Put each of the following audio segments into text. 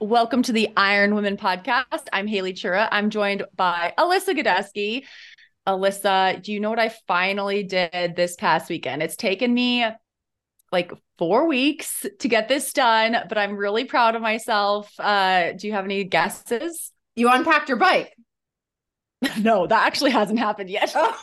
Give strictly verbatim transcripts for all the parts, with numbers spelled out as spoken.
Welcome to the Iron Women podcast. I'm Haley Chura. I'm joined by Alyssa Godesky. Alyssa, do you know what I finally did this past weekend? It's taken me like four weeks to get this done, but I'm really proud of myself. Uh, do you have any guesses? You unpacked your bike. No, that actually hasn't happened yet. Oh.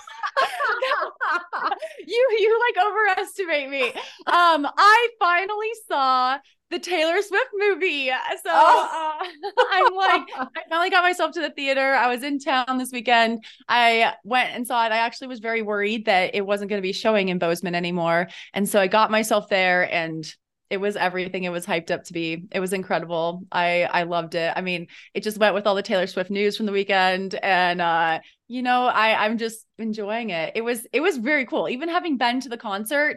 you, you like overestimate me. Um, I finally saw the Taylor Swift movie. So oh. uh, I'm like, I finally got myself to the theater. I was in town this weekend. I went and saw it. I actually was very worried that it wasn't going to be showing in Bozeman anymore. And so I got myself there and it was everything it was hyped up to be. It was incredible. I, I loved it. I mean, it just went with all the Taylor Swift news from the weekend. And, uh, you know, I, I'm just enjoying it. It was, it was very cool. Even having been to the concert,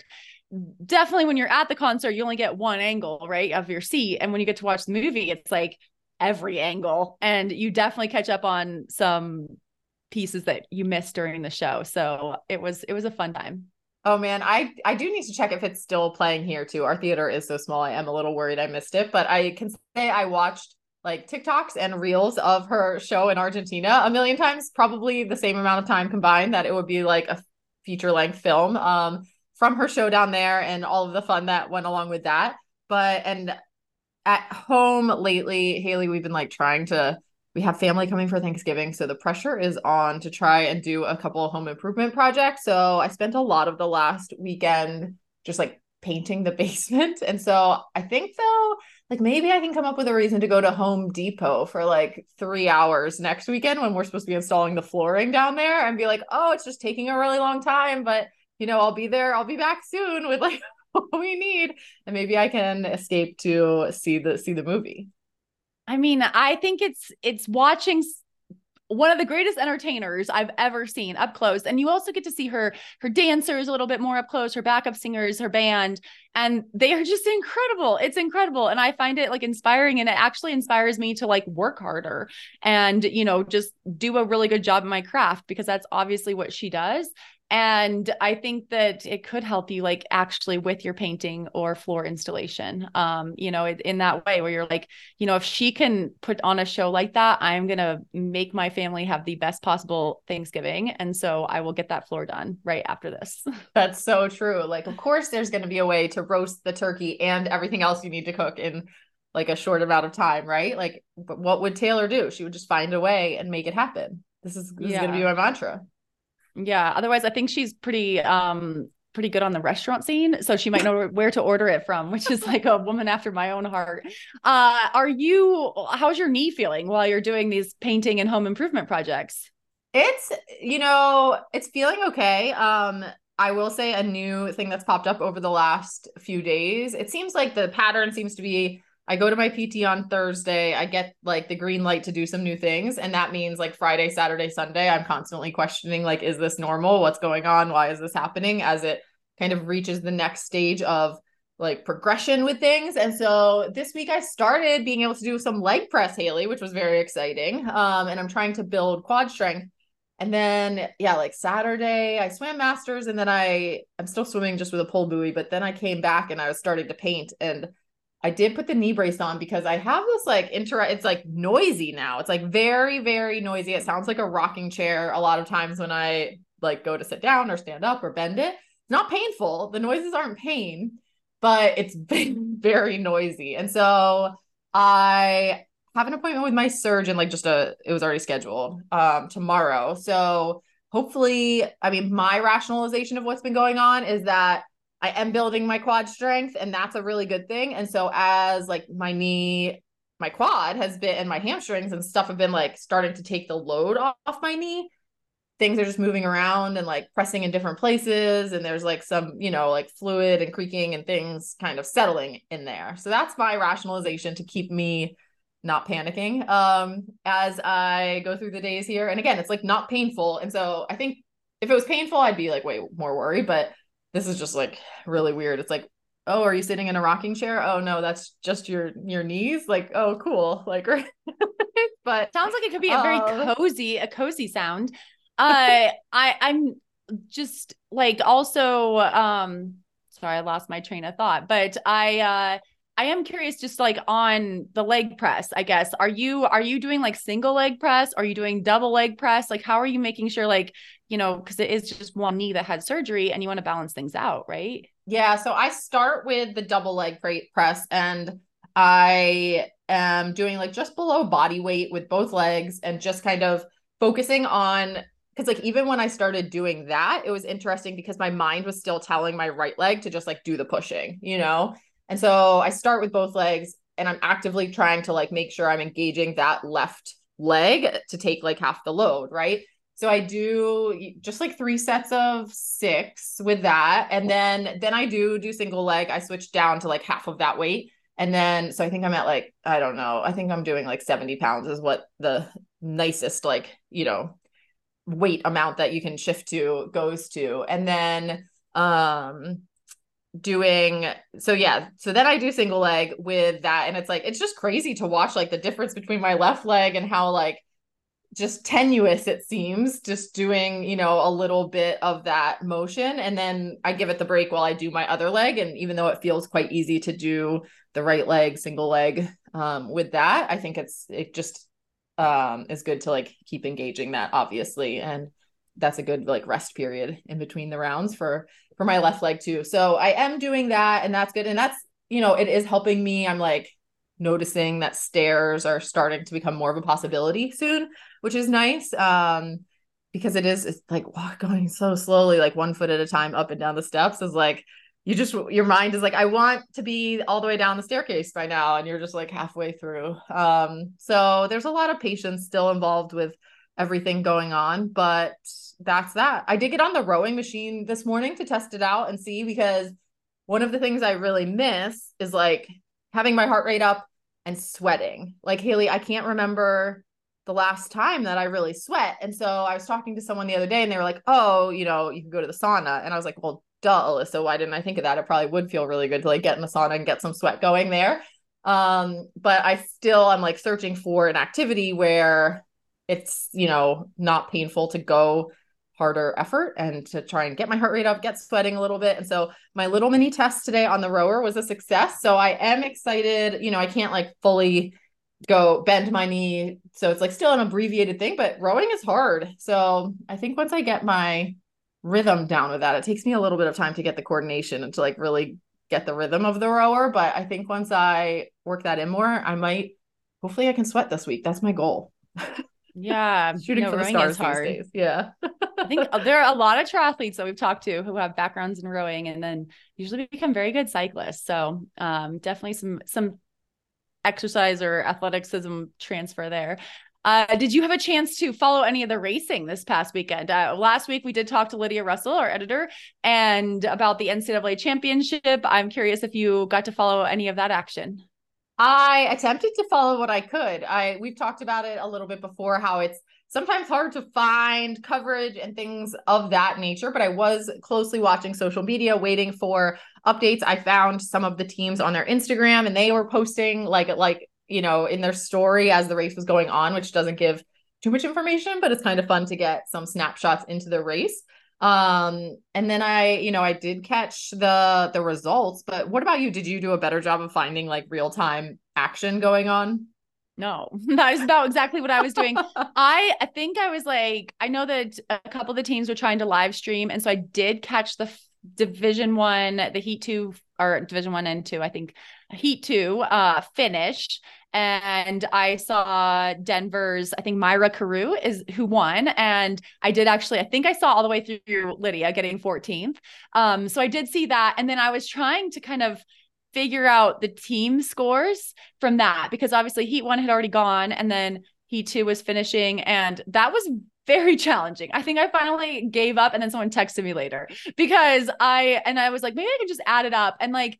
definitely when you're at the concert, you only get one angle, right, of your seat. And when you get to watch the movie, it's like every angle. And you definitely catch up on some pieces that you missed during the show. So it was, it was a fun time. Oh man, I, I do need to check if it's still playing here too. Our theater is so small. I am a little worried I missed it, but I can say I watched like TikToks and reels of her show in Argentina a million times, probably the same amount of time combined that it would be like a feature length film. Um, from her show down there and all of the fun that went along with that. But, and at home lately, Haley, we've been like trying to, we have family coming for Thanksgiving. So the pressure is on to try and do a couple of home improvement projects. So I spent a lot of the last weekend just like painting the basement. And so I think though, like maybe I can come up with a reason to go to Home Depot for like three hours next weekend when we're supposed to be installing the flooring down there and be like, oh, it's just taking a really long time, but you know, I'll be there. I'll be back soon with like what we need. And maybe I can escape to see the, see the movie. I mean, I think it's, it's watching one of the greatest entertainers I've ever seen up close. And you also get to see her, her dancers a little bit more up close, her backup singers, her band, and they are just incredible. It's incredible. And I find it like inspiring, and it actually inspires me to like work harder and, you know, just do a really good job in my craft, because that's obviously what she does. And I think that it could help you like actually with your painting or floor installation, um, you know, in that way where you're like, you know, if she can put on a show like that, I'm going to make my family have the best possible Thanksgiving. And so I will get that floor done right after this. That's so true. Like, of course, there's going to be a way to roast the turkey and everything else you need to cook in like a short amount of time, right? Like, but what would Taylor do? She would just find a way and make it happen. This is, this yeah. is going to be my mantra. Yeah. Otherwise, I think she's pretty, um, pretty good on the restaurant scene. So she might know where to order it from, which is like a woman after my own heart. Uh, are you, how's your knee feeling while you're doing these painting and home improvement projects? It's, you know, it's feeling okay. Um, I will say a new thing that's popped up over the last few days. It seems like the pattern seems to be, I go to my P T on Thursday, I get like the green light to do some new things. And that means like Friday, Saturday, Sunday, I'm constantly questioning, like, is this normal? What's going on? Why is this happening? As it kind of reaches the next stage of like progression with things. And so this week I started being able to do some leg press, Haley, which was very exciting. Um, and I'm trying to build quad strength. And then, yeah, like Saturday I swam masters, and then I, I'm still swimming just with a pole buoy, but then I came back and I was starting to paint, and I did put the knee brace on because I have this like inter. It's like noisy now. It's like very, very noisy. It sounds like a rocking chair a lot of times when I like go to sit down or stand up or bend it. It's not painful. The noises aren't pain, but it's been very noisy. And so I have an appointment with my surgeon, like just a, it was already scheduled um, tomorrow. So hopefully, I mean, my rationalization of what's been going on is that I am building my quad strength, and that's a really good thing. And so as like my knee, my quad has been, and my hamstrings and stuff have been like starting to take the load off my knee, things are just moving around and like pressing in different places. And there's like some, you know, like fluid and creaking and things kind of settling in there. So that's my rationalization to keep me not panicking um, as I go through the days here. And again, it's like not painful. And so I think if it was painful, I'd be like way more worried, but this is just like really weird. It's like, oh, are you sitting in a rocking chair? Oh no, that's just your, your knees. Like, oh, cool. Like, right. But sounds like it could be a very um, cozy, a cozy sound. Uh, I I'm just like, also, um, sorry, I lost my train of thought, but I, uh, I am curious, just like on the leg press, I guess, are you, are you doing like single leg press? Are you doing double leg press? Like, how are you making sure, like, you know, cause it is just one knee that had surgery and you want to balance things out. Right. Yeah. So I start with the double leg press and I am doing like just below body weight with both legs and just kind of focusing on, cause like, even when I started doing that, it was interesting because my mind was still telling my right leg to just like do the pushing, you know? And so I start with both legs and I'm actively trying to like make sure I'm engaging that left leg to take like half the load. Right. So I do just like three sets of six with that. And then, then I do do single leg. I switch down to like half of that weight. And then, so I think I'm at like, I don't know, I think I'm doing like seventy pounds is what the nicest, like, you know, weight amount that you can shift to goes to. And then, um, doing so yeah so then I do single leg with that, and it's like it's just crazy to watch like the difference between my left leg and how like just tenuous it seems just doing, you know, a little bit of that motion. And then I give it the break while I do my other leg, and even though it feels quite easy to do the right leg single leg um with that, I think it's it just um is good to like keep engaging that, obviously, and that's a good like rest period in between the rounds for for my left leg too. So I am doing that, and that's good. And that's, you know, it is helping me. I'm like noticing that stairs are starting to become more of a possibility soon, which is nice. Um, because it is, it's like wow, going so slowly, like one foot at a time up and down the steps is like, you just, your mind is like, I want to be all the way down the staircase by now. And you're just like halfway through. Um, so there's a lot of patience still involved with everything going on, but that's that. I did get on the rowing machine this morning to test it out and see, because one of the things I really miss is like having my heart rate up and sweating. Like, Haley, I can't remember the last time that I really sweat. And so I was talking to someone the other day and they were like, oh, you know, you can go to the sauna. And I was like, well, duh, Alyssa, why didn't I think of that? It probably would feel really good to like get in the sauna and get some sweat going there. Um, but I still, I'm like searching for an activity where it's, you know, not painful to go harder effort and to try and get my heart rate up, get sweating a little bit. And so my little mini test today on the rower was a success. So I am excited. You know, I can't like fully go bend my knee. So it's like still an abbreviated thing, but rowing is hard. So I think once I get my rhythm down with that, it takes me a little bit of time to get the coordination and to like really get the rhythm of the rower. But I think once I work that in more, I might, hopefully I can sweat this week. That's my goal. Yeah. Shooting no, for the stars hard. These days. Yeah. I think there are a lot of triathletes that we've talked to who have backgrounds in rowing and then usually become very good cyclists. So, um, definitely some, some exercise or athleticism transfer there. Uh, did you have a chance to follow any of the racing this past weekend? Uh, last week we did talk to Lydia Russell, our editor, and about the N C double A championship. I'm curious if you got to follow any of that action. I attempted to follow what I could. I, we've talked about it a little bit before, how it's sometimes hard to find coverage and things of that nature, but I was closely watching social media, waiting for updates. I found some of the teams on their Instagram and they were posting like, like, you know, in their story as the race was going on, which doesn't give too much information, but it's kind of fun to get some snapshots into the race. Um, and then I, you know, I did catch the, the results, but what about you? Did you do a better job of finding like real time action going on? No, that is not exactly what I was doing. I, I think I was like, I know that a couple of the teams were trying to live stream. And so I did catch the division one, the heat two or division one and two, I think heat two, uh, finish. And I saw Denver's, I think Myra Carew is who won. And I did actually, I think I saw all the way through Lydia getting fourteenth. Um, so I did see that. And then I was trying to kind of figure out the team scores from that, because obviously heat one had already gone and then heat two was finishing. And that was very challenging. I think I finally gave up and then someone texted me later because I, and I was like, maybe I can just add it up. And like,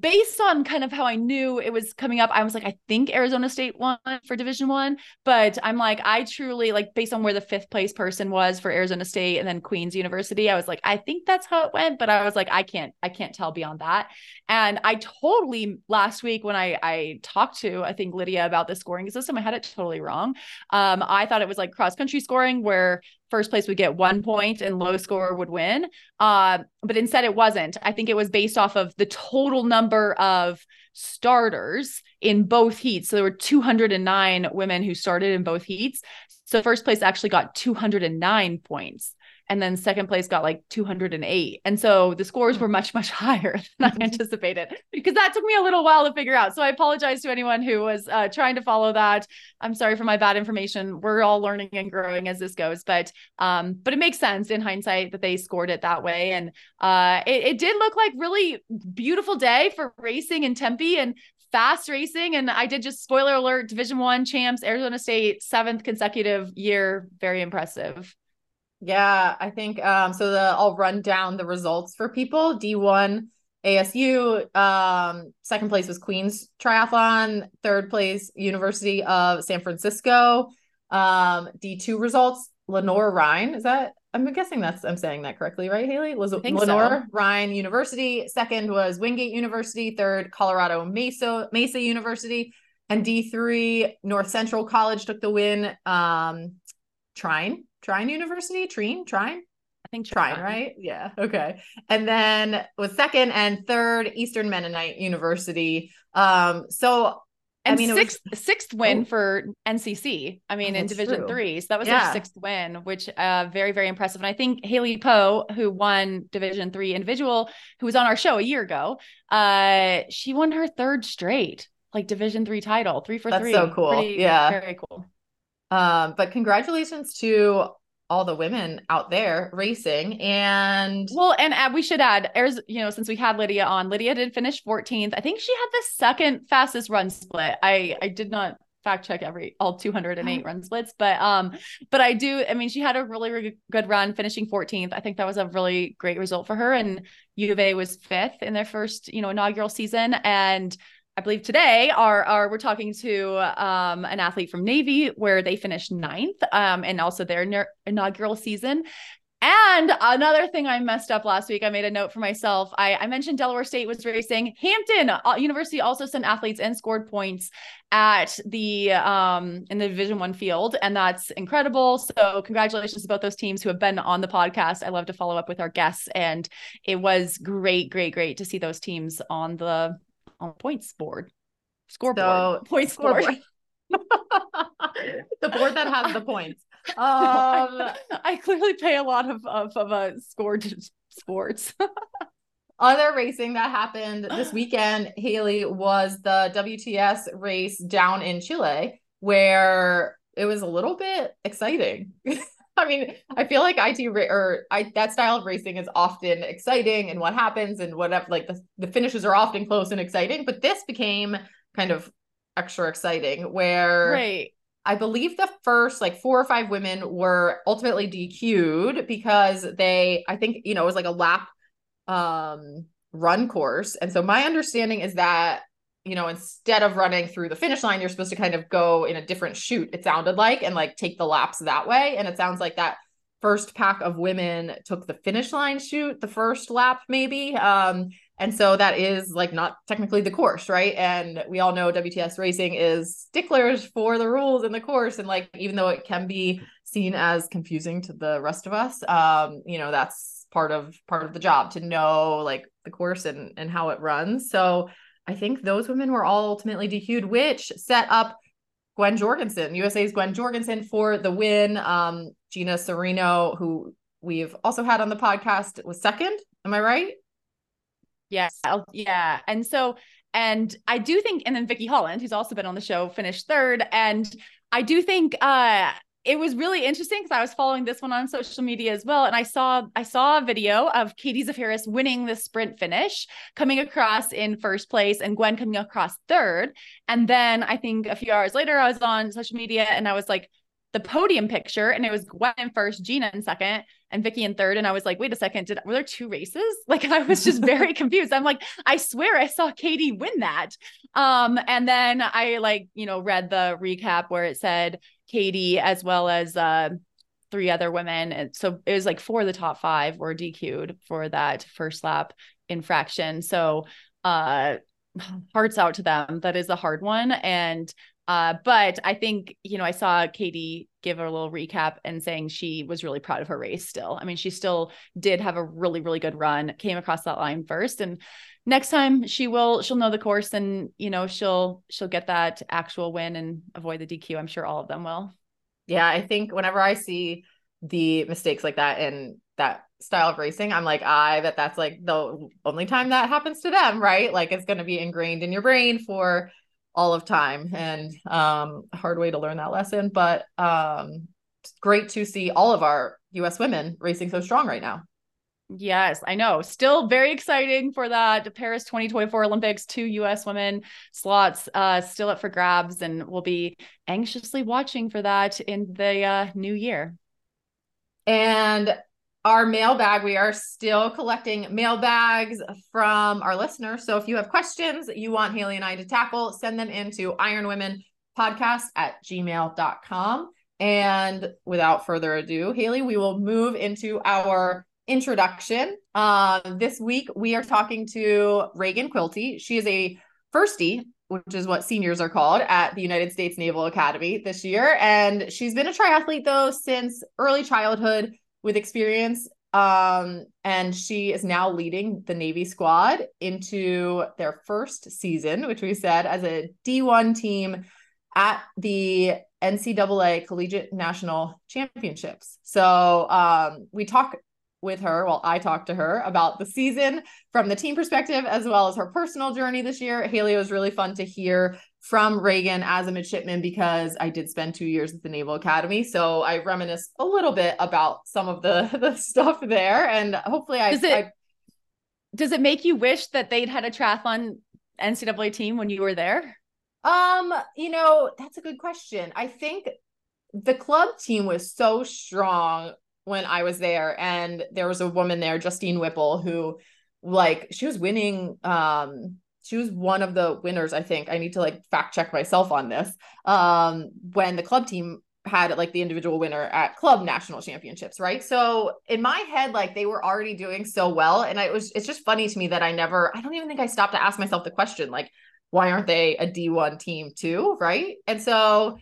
based on kind of how I knew it was coming up, I was like, I think Arizona State won for Division One, but I'm like, I truly like based on where the fifth place person was for Arizona State and then Queens University, I was like, I think that's how it went. But I was like, I can't, I can't tell beyond that. And I totally last week when I, I talked to, I think Lydia about the scoring system, I had it totally wrong. Um, I thought it was like cross country scoring where first place would get one point and low scorer would win. Uh, but instead it wasn't. I think it was based off of the total number of starters in both heats. So there were two hundred nine women who started in both heats. So first place actually got two hundred nine points. And then second place got like two hundred eight. And so the scores were much, much higher than I anticipated because that took me a little while to figure out. So I apologize to anyone who was uh, trying to follow that. I'm sorry for my bad information. We're all learning and growing as this goes, but, um, but it makes sense in hindsight that they scored it that way. And uh, it, it did look like really beautiful day for racing in Tempe and fast racing. And I did just spoiler alert, Division One champs, Arizona State, seventh consecutive year. Very impressive. Yeah, I think um, so. The I'll run down the results for people. D one A S U, um, second place was Queens Triathlon, third place University of San Francisco. Um, D two results Lenoir-Rhyne. Is that I'm guessing that's I'm saying that correctly, right, Haley? Was Lenoir-Rhyne so. University. Second was Wingate University. Third, Colorado Mesa Mesa University, and D three North Central College took the win. Um, Trine. Trine University, Trine, Trine, I think Trine, Trine, right? Yeah. Okay. And then was second and third Eastern Mennonite University. Um, so and I mean, sixth, was, sixth win oh. for N C C, I mean, oh, in Division true. Three. So that was yeah. their sixth win, which uh, very, very impressive. And I think Haley Poe, who won Division Three individual, who was on our show a year ago, uh, she won her third straight, like Division Three title, three for That's three. That's so cool. Pretty, yeah. Very cool. Um, but congratulations to all the women out there racing. And well, and uh, we should add, you know, since we had Lydia on, Lydia did finish fourteenth. I think she had the second fastest run split. I, I did not fact check every, all two hundred eight run splits, but, um, but I do, I mean, she had a really, really good run finishing fourteenth. I think that was a really great result for her. And U of A was fifth in their first, you know, inaugural season. And I believe today are, are we're talking to um, an athlete from Navy where they finished ninth um, and also their ne- inaugural season. And another thing I messed up last week, I made a note for myself. I, I mentioned Delaware State was racing. Hampton uh, University also sent athletes and scored points at the um, in the Division One field, and that's incredible. So congratulations to both those teams who have been on the podcast. I love to follow up with our guests, and it was great, great, great to see those teams on the on points board, scoreboard, so, points scoreboard. Board. The board that has the points. Um, no, I, I clearly pay a lot of of, of uh, scored sports. Other racing that happened this weekend, Haley, was the W T S race down in Chile, where it was a little bit exciting. I mean, I feel like I do or I that style of racing is often exciting and what happens and whatever, like the, the finishes are often close and exciting, but this became kind of extra exciting where right. I believe the first like four or five women were ultimately D Q'd because they, I think, you know, it was like a lap um, run course. And so my understanding is that, you know, instead of running through the finish line, you're supposed to kind of go in a different shoot, it sounded like, and like take the laps that way. And it sounds like that first pack of women took the finish line shoot, the first lap maybe. Um, and so that is like not technically the course, right? And we all know W T S racing is sticklers for the rules and the course. And like, even though it can be seen as confusing to the rest of us, um, you know, that's part of part of the job to know like the course and, and how it runs. So I think those women were all ultimately D Q'd, which set up Gwen Jorgensen, U S A's Gwen Jorgensen, for the win. Um, Gina Serino, who we've also had on the podcast, was second. Am I right? Yeah. Yeah. And so, and I do think, and then Vicki Holland, who's also been on the show, finished third. And I do think, uh, it was really interesting because I was following this one on social media as well. And I saw, I saw a video of Katie Zafaris winning the sprint finish, coming across in first place and Gwen coming across third. And then I think a few hours later I was on social media and I was like, the podium picture, and it was Gwen in first, Gina in second, and Vicki in third. And I was like, wait a second, did were there two races? Like, I was just very confused. I'm like, I swear I saw Katie win that. Um, and then I like, you know, read the recap where it said Katie as well as uh, three other women. And so it was like four of the top five were D Q'd for that first lap infraction. So uh, hearts out to them. That is a hard one. And Uh, but I think, you know, I saw Katie give a little recap and saying she was really proud of her race still. I mean, she still did have a really, really good run, came across that line first. And next time she will, she'll know the course and, you know, she'll, she'll get that actual win and avoid the D Q. I'm sure all of them will. Yeah. I think whenever I see the mistakes like that in that style of racing, I'm like, I bet that's like the only time that happens to them, right? Like, it's going to be ingrained in your brain for all of time, and um, hard way to learn that lesson, but um, great to see all of our U S women racing so strong right now. Yes, I know. Still very exciting for that Paris twenty twenty-four Olympics, two U S women slots uh, still up for grabs, and we'll be anxiously watching for that in the uh, new year. And our mailbag, we are still collecting mailbags from our listeners. So if you have questions you want Haley and I to tackle, send them into iron women podcast at gmail dot com. And without further ado, Haley, we will move into our introduction. Uh, this week, we are talking to Reagan Quilty. She is a firstie, which is what seniors are called at the United States Naval Academy this year. And she's been a triathlete, though, since early childhood, with experience, um, and she is now leading the Navy squad into their first season, which we said as a D one team at the N C double A Collegiate National Championships. So um, we talk with her, well, I talked to her about the season from the team perspective, as well as her personal journey this year. Haley, it was really fun to hear from Reagan as a midshipman, because I did spend two years at the Naval Academy. So I reminisce a little bit about some of the, the stuff there. And hopefully I does, it, I... does it make you wish that they'd had a triathlon N C double A team when you were there? Um, you know, that's a good question. I think the club team was so strong when I was there, and there was a woman there, Justine Whipple, who like, she was winning, um, she was one of the winners, I think. I need to like fact check myself on this. Um, when the club team had like the individual winner at club national championships, right? So in my head, like they were already doing so well. And I it was, it's just funny to me that I never, I don't even think I stopped to ask myself the question, like, why aren't they a D one team too? Right. And so,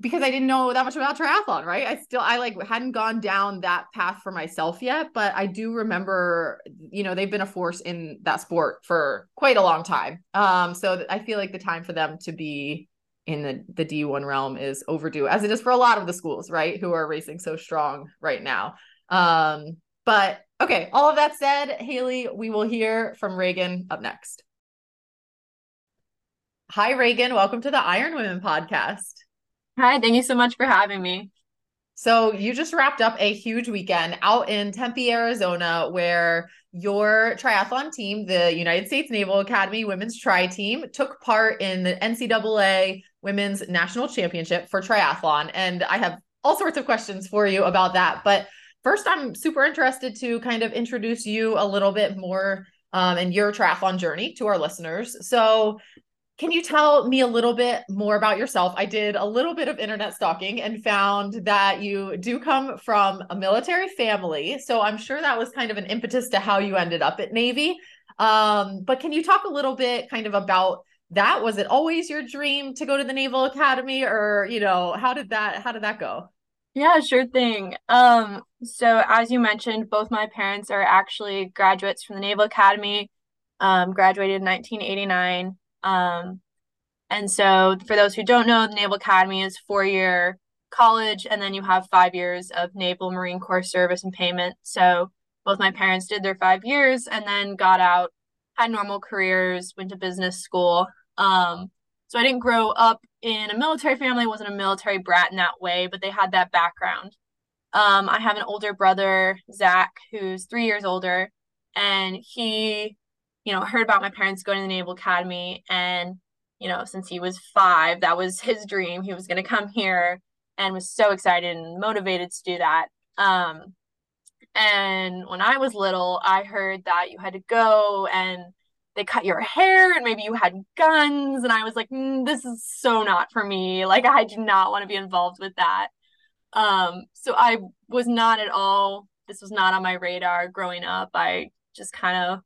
because I didn't know that much about triathlon, right? I still, I like hadn't gone down that path for myself yet, but I do remember, you know, they've been a force in that sport for quite a long time. Um, so I feel like the time for them to be in the, the D one realm is overdue, as it is for a lot of the schools, right? Who are racing so strong right now. Um, but okay. All of that said, Haley, we will hear from Reagan up next. Hi, Reagan. Welcome to the Iron Women podcast. Hi, thank you so much for having me. So you just wrapped up a huge weekend out in Tempe, Arizona, where your triathlon team, the United States Naval Academy Women's Tri Team, took part in the N C double A Women's National Championship for triathlon. And I have all sorts of questions for you about that. But first, I'm super interested to kind of introduce you a little bit more um, and your triathlon journey to our listeners. So can you tell me a little bit more about yourself? I did a little bit of internet stalking and found that you do come from a military family. So I'm sure that was kind of an impetus to how you ended up at Navy. Um, but can you talk a little bit kind of about that? Was it always your dream to go to the Naval Academy, or, you know, how did that, how did that go? Yeah, sure thing. Um, so as you mentioned, both my parents are actually graduates from the Naval Academy, um, graduated in nineteen eighty-nine. Um, and so for those who don't know, the Naval Academy is four-year college, and then you have five years of Naval Marine Corps service and payment. So both my parents did their five years and then got out, had normal careers, went to business school. Um, so I didn't grow up in a military family, wasn't a military brat in that way, but they had that background. Um, I have an older brother, Zach, who's three years older, and he you know, heard about my parents going to the Naval Academy. And, you know, since he was five, that was his dream. He was going to come here and was so excited and motivated to do that. Um, and when I was little, I heard that you had to go and they cut your hair and maybe you had guns. And I was like, mm, this is so not for me. Like, I do not want to be involved with that. Um, so I was not at all, this was not on my radar growing up. I just kind of,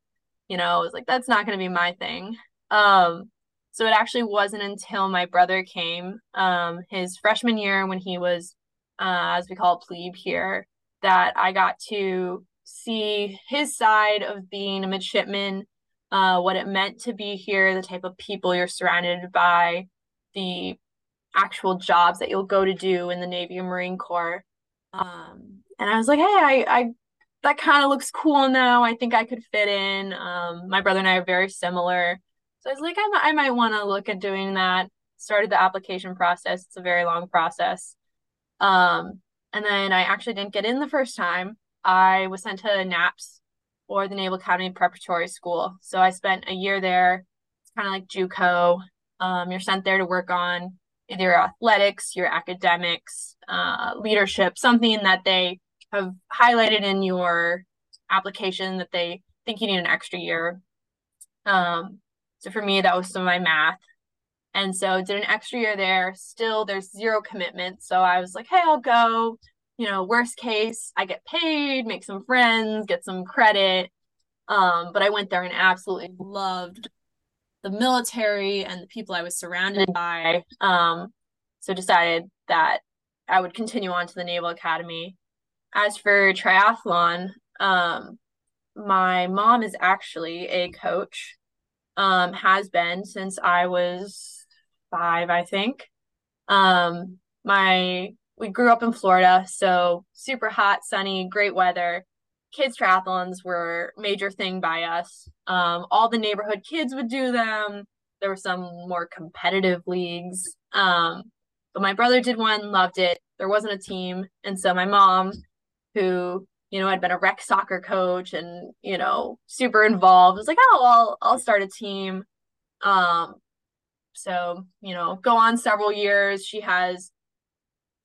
you know, was like, that's not going to be my thing. Um, so it actually wasn't until my brother came, um, his freshman year when he was, uh, as we call it, plebe here, that I got to see his side of being a midshipman, uh, what it meant to be here, the type of people you're surrounded by, the actual jobs that you'll go to do in the Navy and Marine Corps. Um, and I was like, hey, I, I that kind of looks cool now. I think I could fit in. Um, my brother and I are very similar. So I was like, I, I might want to look at doing that. Started the application process. It's a very long process. Um, and then I actually didn't get in the first time. I was sent to NAPS, or the Naval Academy Preparatory School. So I spent a year there. It's kind of like JUCO. Um, you're sent there to work on either your athletics, your academics, uh, leadership, something that they have highlighted in your application that they think you need an extra year. Um, so for me, that was some of my math. And so did an extra year there. Still, there's zero commitment. So I was like, hey, I'll go. You know, worst case, I get paid, make some friends, get some credit. Um, but I went there and absolutely loved the military and the people I was surrounded by. Um, so decided that I would continue on to the Naval Academy. As for triathlon, um, my mom is actually a coach, um, has been since I was five, I think. Um, my, we grew up in Florida, so super hot, sunny, great weather. Kids triathlons were a major thing by us. Um, all the neighborhood kids would do them. There were some more competitive leagues. Um, but my brother did one, loved it. There wasn't a team. And so my mom, who, you know, had been a rec soccer coach and, you know, super involved, was like, oh, I'll, I'll start a team. Um, so, you know, go on several years. She has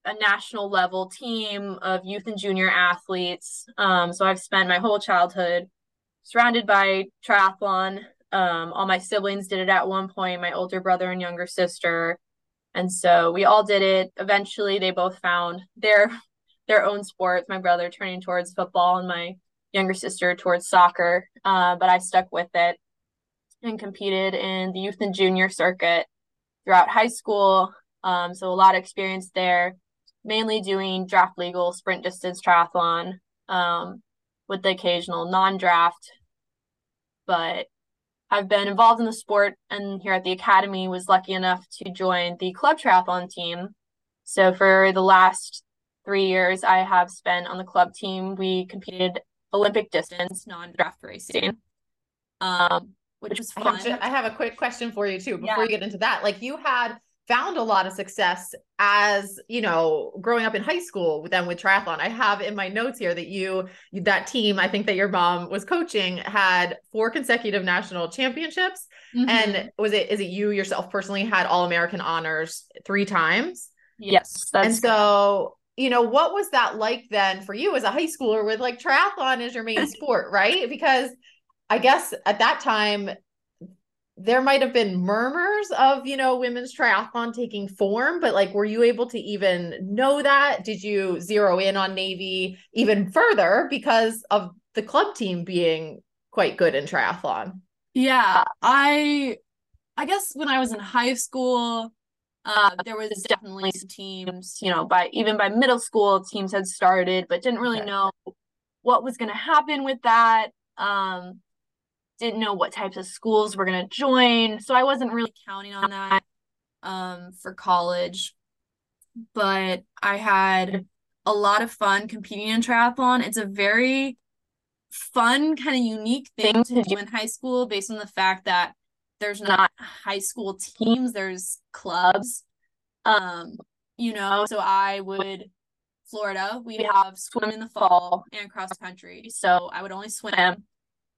a national level team of youth and junior athletes. Um, so I've spent my whole childhood surrounded by triathlon. Um, all my siblings did it at one point, my older brother and younger sister. And so we all did it. Eventually they both found their their own sports, my brother turning towards football and my younger sister towards soccer. Uh, but I stuck with it and competed in the youth and junior circuit throughout high school. Um, so a lot of experience there, mainly doing draft legal sprint distance triathlon, um, with the occasional non-draft. But I've been involved in the sport, and here at the Academy was lucky enough to join the club triathlon team. So for the last three years I have spent on the club team. We competed Olympic distance, non-draft racing, um, which was fun. I have a quick question for you too, before yeah. you get into that. Like, you had found a lot of success as, you know, growing up in high school with them with triathlon. I have in my notes here that you, that team, I think that your mom was coaching, had four consecutive national championships. Mm-hmm. And was it, is it you yourself personally had All-American honors three times? Yes. That's and so, good. You know, what was that like then for you as a high schooler with like triathlon as your main sport, right? Because I guess at that time, there might've been murmurs of, you know, women's triathlon taking form, but like, were you able to even know that? Did you zero in on Navy even further because of the club team being quite good in triathlon? Yeah, I, I guess when I was in high school, uh, there was definitely some teams, you know, by even by middle school teams had started, but didn't really know what was going to happen with that. Um, didn't know what types of schools were going to join. So I wasn't really counting on that um, for college, but I had a lot of fun competing in triathlon. It's a very fun, kind of unique thing to do in high school based on the fact that there's not high school teams, there's clubs, um, you know, so I would, Florida, we have swim in the fall and cross country. So I would only swim.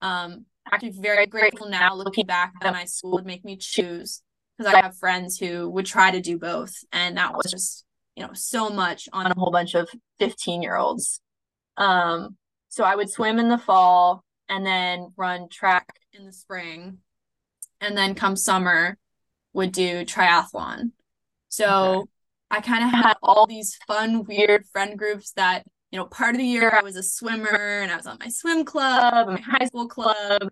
Um, Actually, very grateful now looking back that my school would make me choose, because I have friends who would try to do both, and that was just you know, so much on a whole bunch of fifteen year olds. Um, so I would swim in the fall and then run track in the spring, and then come summer would do triathlon. So okay. I kind of had all these fun, weird friend groups that, you know, part of the year I was a swimmer and I was on my swim club and my high school club.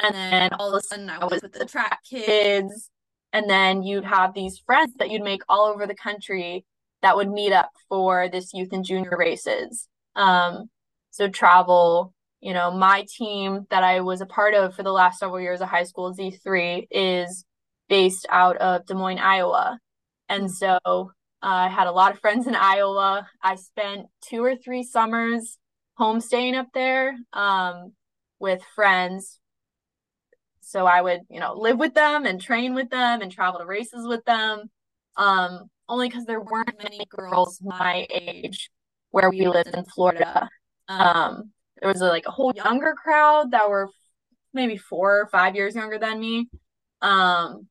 And then all of a sudden I was with the track kids. And then you'd have these friends that you'd make all over the country that would meet up for this youth and junior races. Um, so travel, you know, my team that I was a part of for the last several years of high school, Z three, is based out of Des Moines, Iowa. And so uh, I had a lot of friends in Iowa. I spent two or three summers homestaying up there um, with friends. So I would, you know, live with them and train with them and travel to races with them, um, only because there weren't many girls my age where we lived in Florida. Um, there was a, like a whole younger crowd that were maybe four or five years younger than me. Um,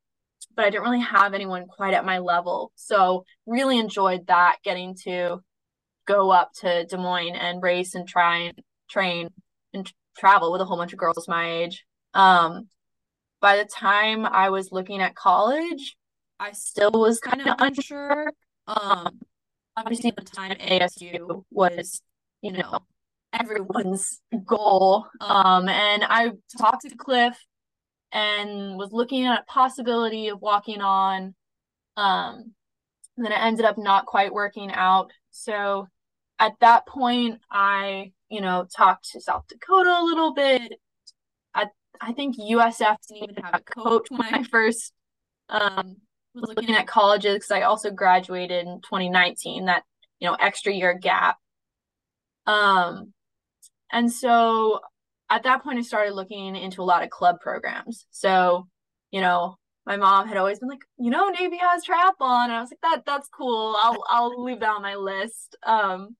but I didn't really have anyone quite at my level. So really enjoyed that, getting to go up to Des Moines and race and try and train and t- travel with a whole bunch of girls my age. Um, by the time I was looking at college, I still was kind of unsure. Um, obviously, at the time, A S U was, you know, everyone's goal. Um, and I talked to Cliff and was looking at a possibility of walking on. Um, and then it ended up not quite working out. So at that point, I, you know, talked to South Dakota a little bit. I, I think U S F didn't even have a coach when I first um, was looking at colleges, because I also graduated in twenty nineteen, that, you know, extra year gap. Um, and so at that point, I started looking into a lot of club programs. So, you know, my mom had always been like, you know, Navy has triathlon. And I was like, that that's cool. I'll I'll leave that on my list. Um,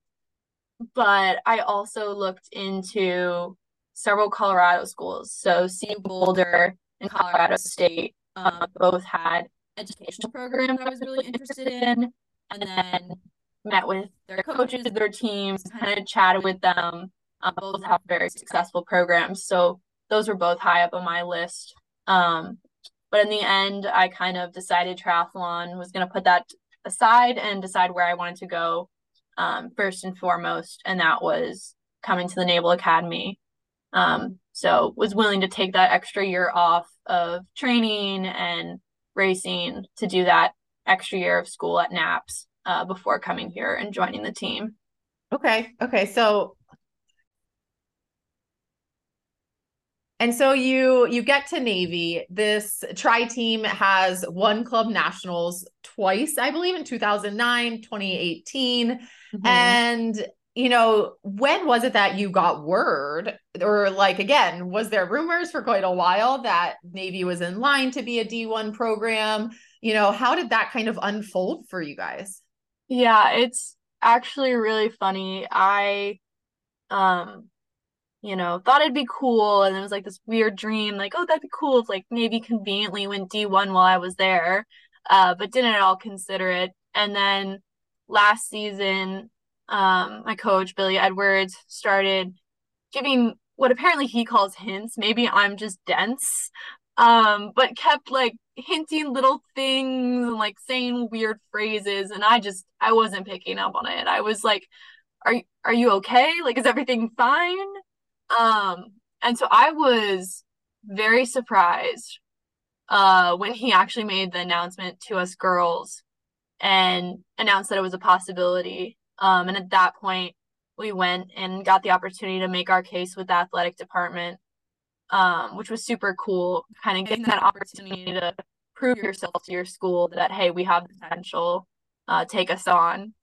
but I also looked into several Colorado schools. So C Boulder and Colorado State uh, both had educational programs I was really interested in. And then met with their coaches, their teams, kind of chatted with them. Um, both have very successful programs. So those were both high up on my list. Um, but in the end, I kind of decided triathlon, was going to put that aside and decide where I wanted to go um, first and foremost. And that was coming to the Naval Academy. Um, so was willing to take that extra year off of training and racing to do that extra year of school at N A P S uh, before coming here and joining the team. Okay. Okay. So And so you you get to Navy. This tri-team has won club nationals twice, I believe, in two thousand nine, twenty eighteen. Mm-hmm. And, you know, when was it that you got word, or like, again, was there rumors for quite a while that Navy was in line to be a D one program? You know, how did that kind of unfold for you guys? Yeah, it's actually really funny. I, um, you know, thought it'd be cool. And it was like this weird dream, like, oh, that'd be cool if like Navy conveniently went D one while I was there, uh, but didn't at all consider it. And then last season, um, my coach, Billy Edwards, started giving what apparently he calls hints. Maybe I'm just dense, um, but kept like hinting little things and like saying weird phrases. And I just, I wasn't picking up on it. I was like, are, are you okay? Like, is everything fine? Um, and so I was very surprised, uh, when he actually made the announcement to us girls and announced that it was a possibility. Um, and at that point we went and got the opportunity to make our case with the athletic department, um, which was super cool, kind of getting that opportunity to prove yourself to your school that, hey, we have the potential, uh, take us on.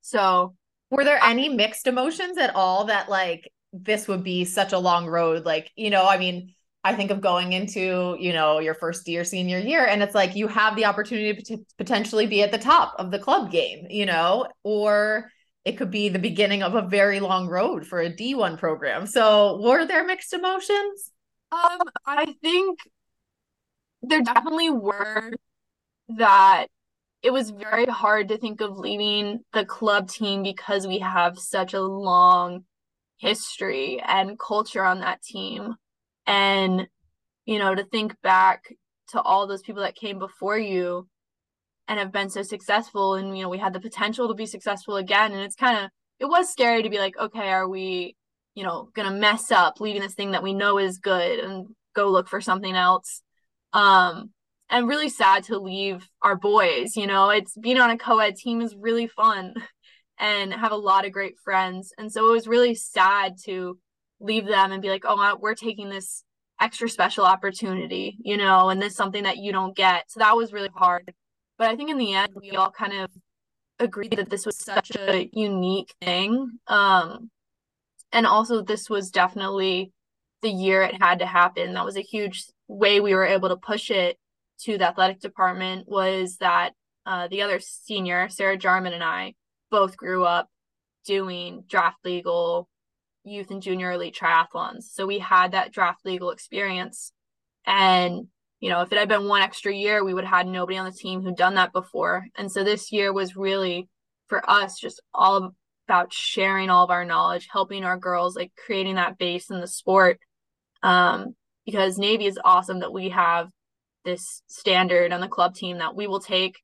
So were there any mixed emotions at all that like, this would be such a long road? Like, you know, I mean, I think of going into, you know, your first year, senior year, and it's like, you have the opportunity to potentially be at the top of the club game, you know, or it could be the beginning of a very long road for a D one program. So were there mixed emotions? Um, I think there definitely were, that it was very hard to think of leaving the club team because we have such a long history and culture on that team. And, you know, to think back to all those people that came before you and have been so successful, and, you know, we had the potential to be successful again. And it's kind of, it was scary to be like, okay, are we, you know, going to mess up leaving this thing that we know is good and go look for something else? Um, and really sad to leave our boys, you know, it's being on a co-ed team is really fun and have a lot of great friends. And so it was really sad to leave them and be like, oh, we're taking this extra special opportunity, you know, and this is something that you don't get. So that was really hard. But I think in the end, we all kind of agreed that this was such a unique thing. Um, and also this was definitely the year it had to happen. That was a huge way we were able to push it to the athletic department, was that uh, the other senior, Sarah Jarman, and I both grew up doing draft legal youth and junior elite triathlons. So we had that draft legal experience. And, you know, if it had been one extra year, we would have had nobody on the team who'd done that before. And so this year was really, for us, just all about sharing all of our knowledge, helping our girls, like creating that base in the sport. Um, because Navy is awesome that we have this standard on the club team that we will take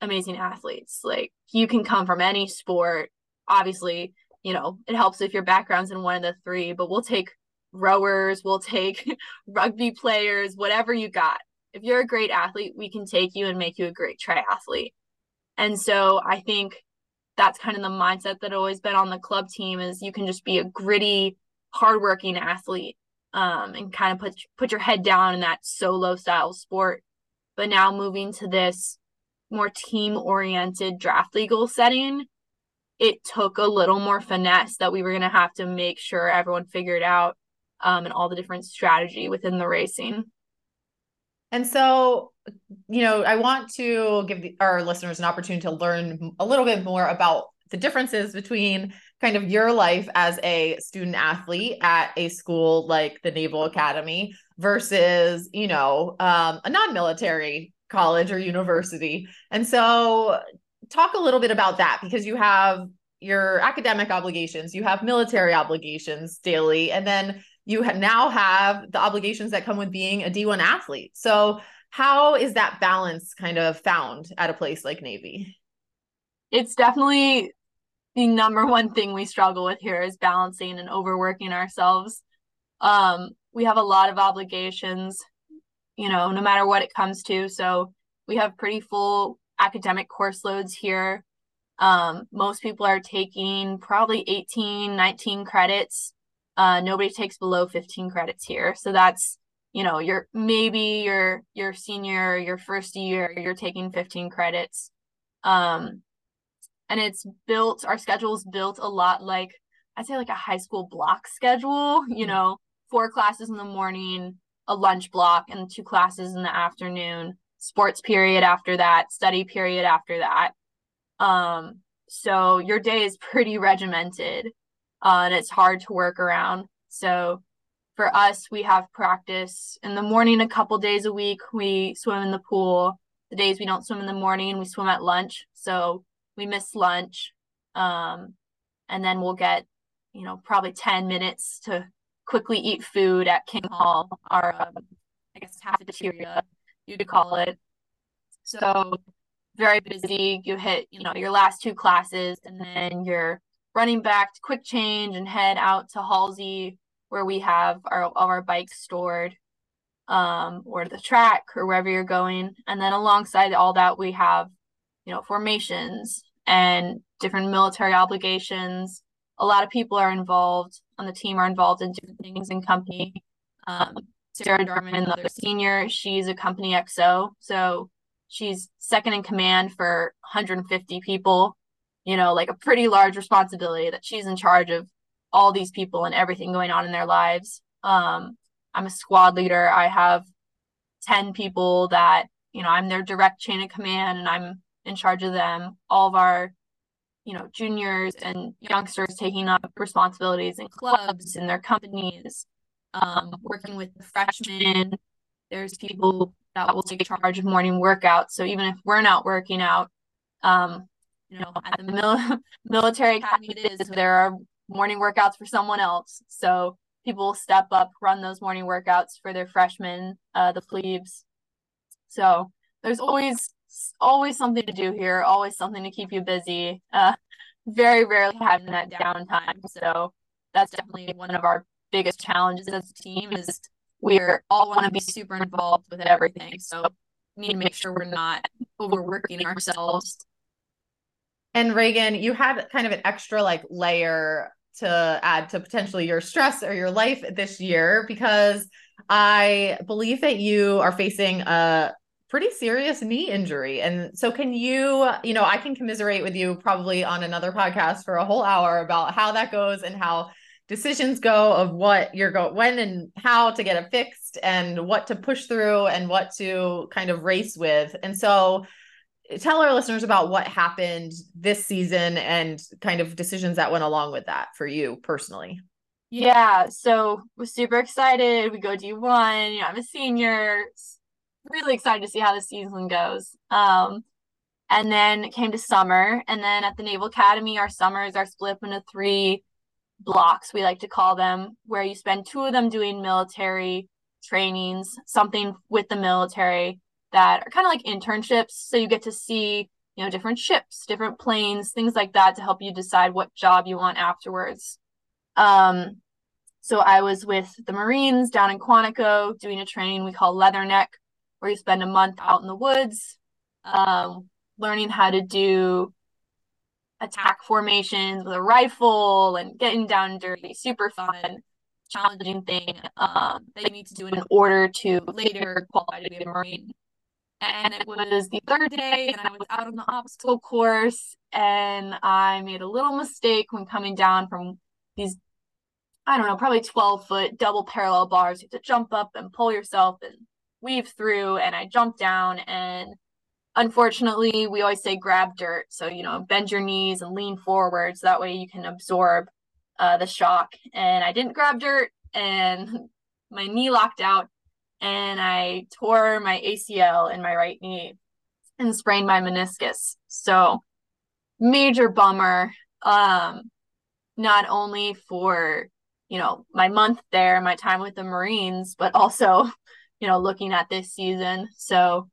amazing athletes. Like, you can come from any sport. Obviously, you know, it helps if your background's in one of the three, but we'll take rowers, we'll take rugby players, whatever you got. If you're a great athlete, we can take you and make you a great triathlete. And so I think that's kind of the mindset that always been on the club team, is you can just be a gritty, hardworking athlete, um, and kind of put, put your head down in that solo style sport. But now moving to this more team oriented draft legal setting, it took a little more finesse that we were going to have to make sure everyone figured out, um, and all the different strategy within the racing. And so, you know, I want to give the, our listeners an opportunity to learn a little bit more about the differences between kind of your life as a student athlete at a school like the Naval Academy versus, you know, um, a non-military college or university. And so talk a little bit about that, because you have your academic obligations, you have military obligations daily, and then you have now have the obligations that come with being a D one athlete. So how is that balance kind of found at a place like Navy? It's definitely the number one thing we struggle with here, is balancing and overworking ourselves. Um, we have a lot of obligations, you know, no matter what it comes to. So we have pretty full academic course loads here. Um, most people are taking probably eighteen, nineteen credits. Uh, nobody takes below fifteen credits here. So that's, you know, you're maybe your, your senior, your first year, you're taking fifteen credits. Um, and it's built, our schedule's built a lot like, I'd say like a high school block schedule, you know, four classes in the morning, a lunch block, and two classes in the afternoon, sports period after that, study period after that. Um, so your day is pretty regimented, uh, and it's hard to work around. So for us, we have practice in the morning a couple days a week. We swim in the pool. The days we don't swim in the morning, we swim at lunch. So we miss lunch. Um, and then we'll get, you know, probably ten minutes to quickly eat food at King Hall, our, um, I guess, cafeteria, you could call it. So very busy. You hit, you know, your last two classes, and then you're running back to quick change and head out to Halsey, where we have our, all our bikes stored, um, or the track or wherever you're going. And then alongside all that, we have, you know, formations and different military obligations. A lot of people are involved on the team, are involved in different things in company. Um, Sarah Jarman, the other senior, she's a company X O. So she's second in command for one hundred fifty people, you know, like a pretty large responsibility that she's in charge of all these people and everything going on in their lives. Um, I'm a squad leader. I have ten people that, you know, I'm their direct chain of command, and I'm in charge of them. All of our, you know, juniors and youngsters taking up responsibilities in clubs, in their companies, um, working with the freshmen. There's people that will take charge of morning workouts. So even if we're not working out, um, you know, at the mil- military academy it is, there are morning workouts for someone else. So people step up, run those morning workouts for their freshmen, uh, the plebes. So there's always, always something to do here, always something to keep you busy. Uh, very rarely having that downtime. So that's definitely one of our biggest challenges as a team is we're all want to be super involved with everything. So we need to make sure we're not overworking ourselves. And Reagan, you had kind of an extra like layer to add to potentially your stress or your life this year, because I believe that you are facing a pretty serious knee injury. And so can you, you know, I can commiserate with you probably on another podcast for a whole hour about how that goes and how decisions go of what you're going, when and how to get it fixed and what to push through and what to kind of race with. And so tell our listeners about what happened this season and kind of decisions that went along with that for you personally. Yeah. So we're super excited. We go D one, you know, I'm a senior, really excited to see how the season goes. Um, and then it came to summer, and then at the Naval Academy, our summers are split up into three blocks, we like to call them, where you spend two of them doing military trainings, something with the military that are kind of like internships. So you get to see, you know, different ships, different planes, things like that to help you decide what job you want afterwards. Um, so I was with the Marines down in Quantico doing a training we call Leatherneck, where you spend a month out in the woods, um, learning how to do attack formations with a rifle and getting down dirty, super fun, challenging thing um, that you need to do in order to later qualify to be a Marine. And it was the third day, and I was out on the obstacle course, and I made a little mistake when coming down from these, I don't know, probably twelve-foot double parallel bars. You have to jump up and pull yourself and weave through, and I jumped down, and unfortunately we always say grab dirt, so you know, bend your knees and lean forward so that way you can absorb uh the shock, and I didn't grab dirt and my knee locked out and I tore my A C L in my right knee and sprained my meniscus. So major bummer, um not only for, you know, my month there, my time with the Marines, but also, you know, looking at this season. So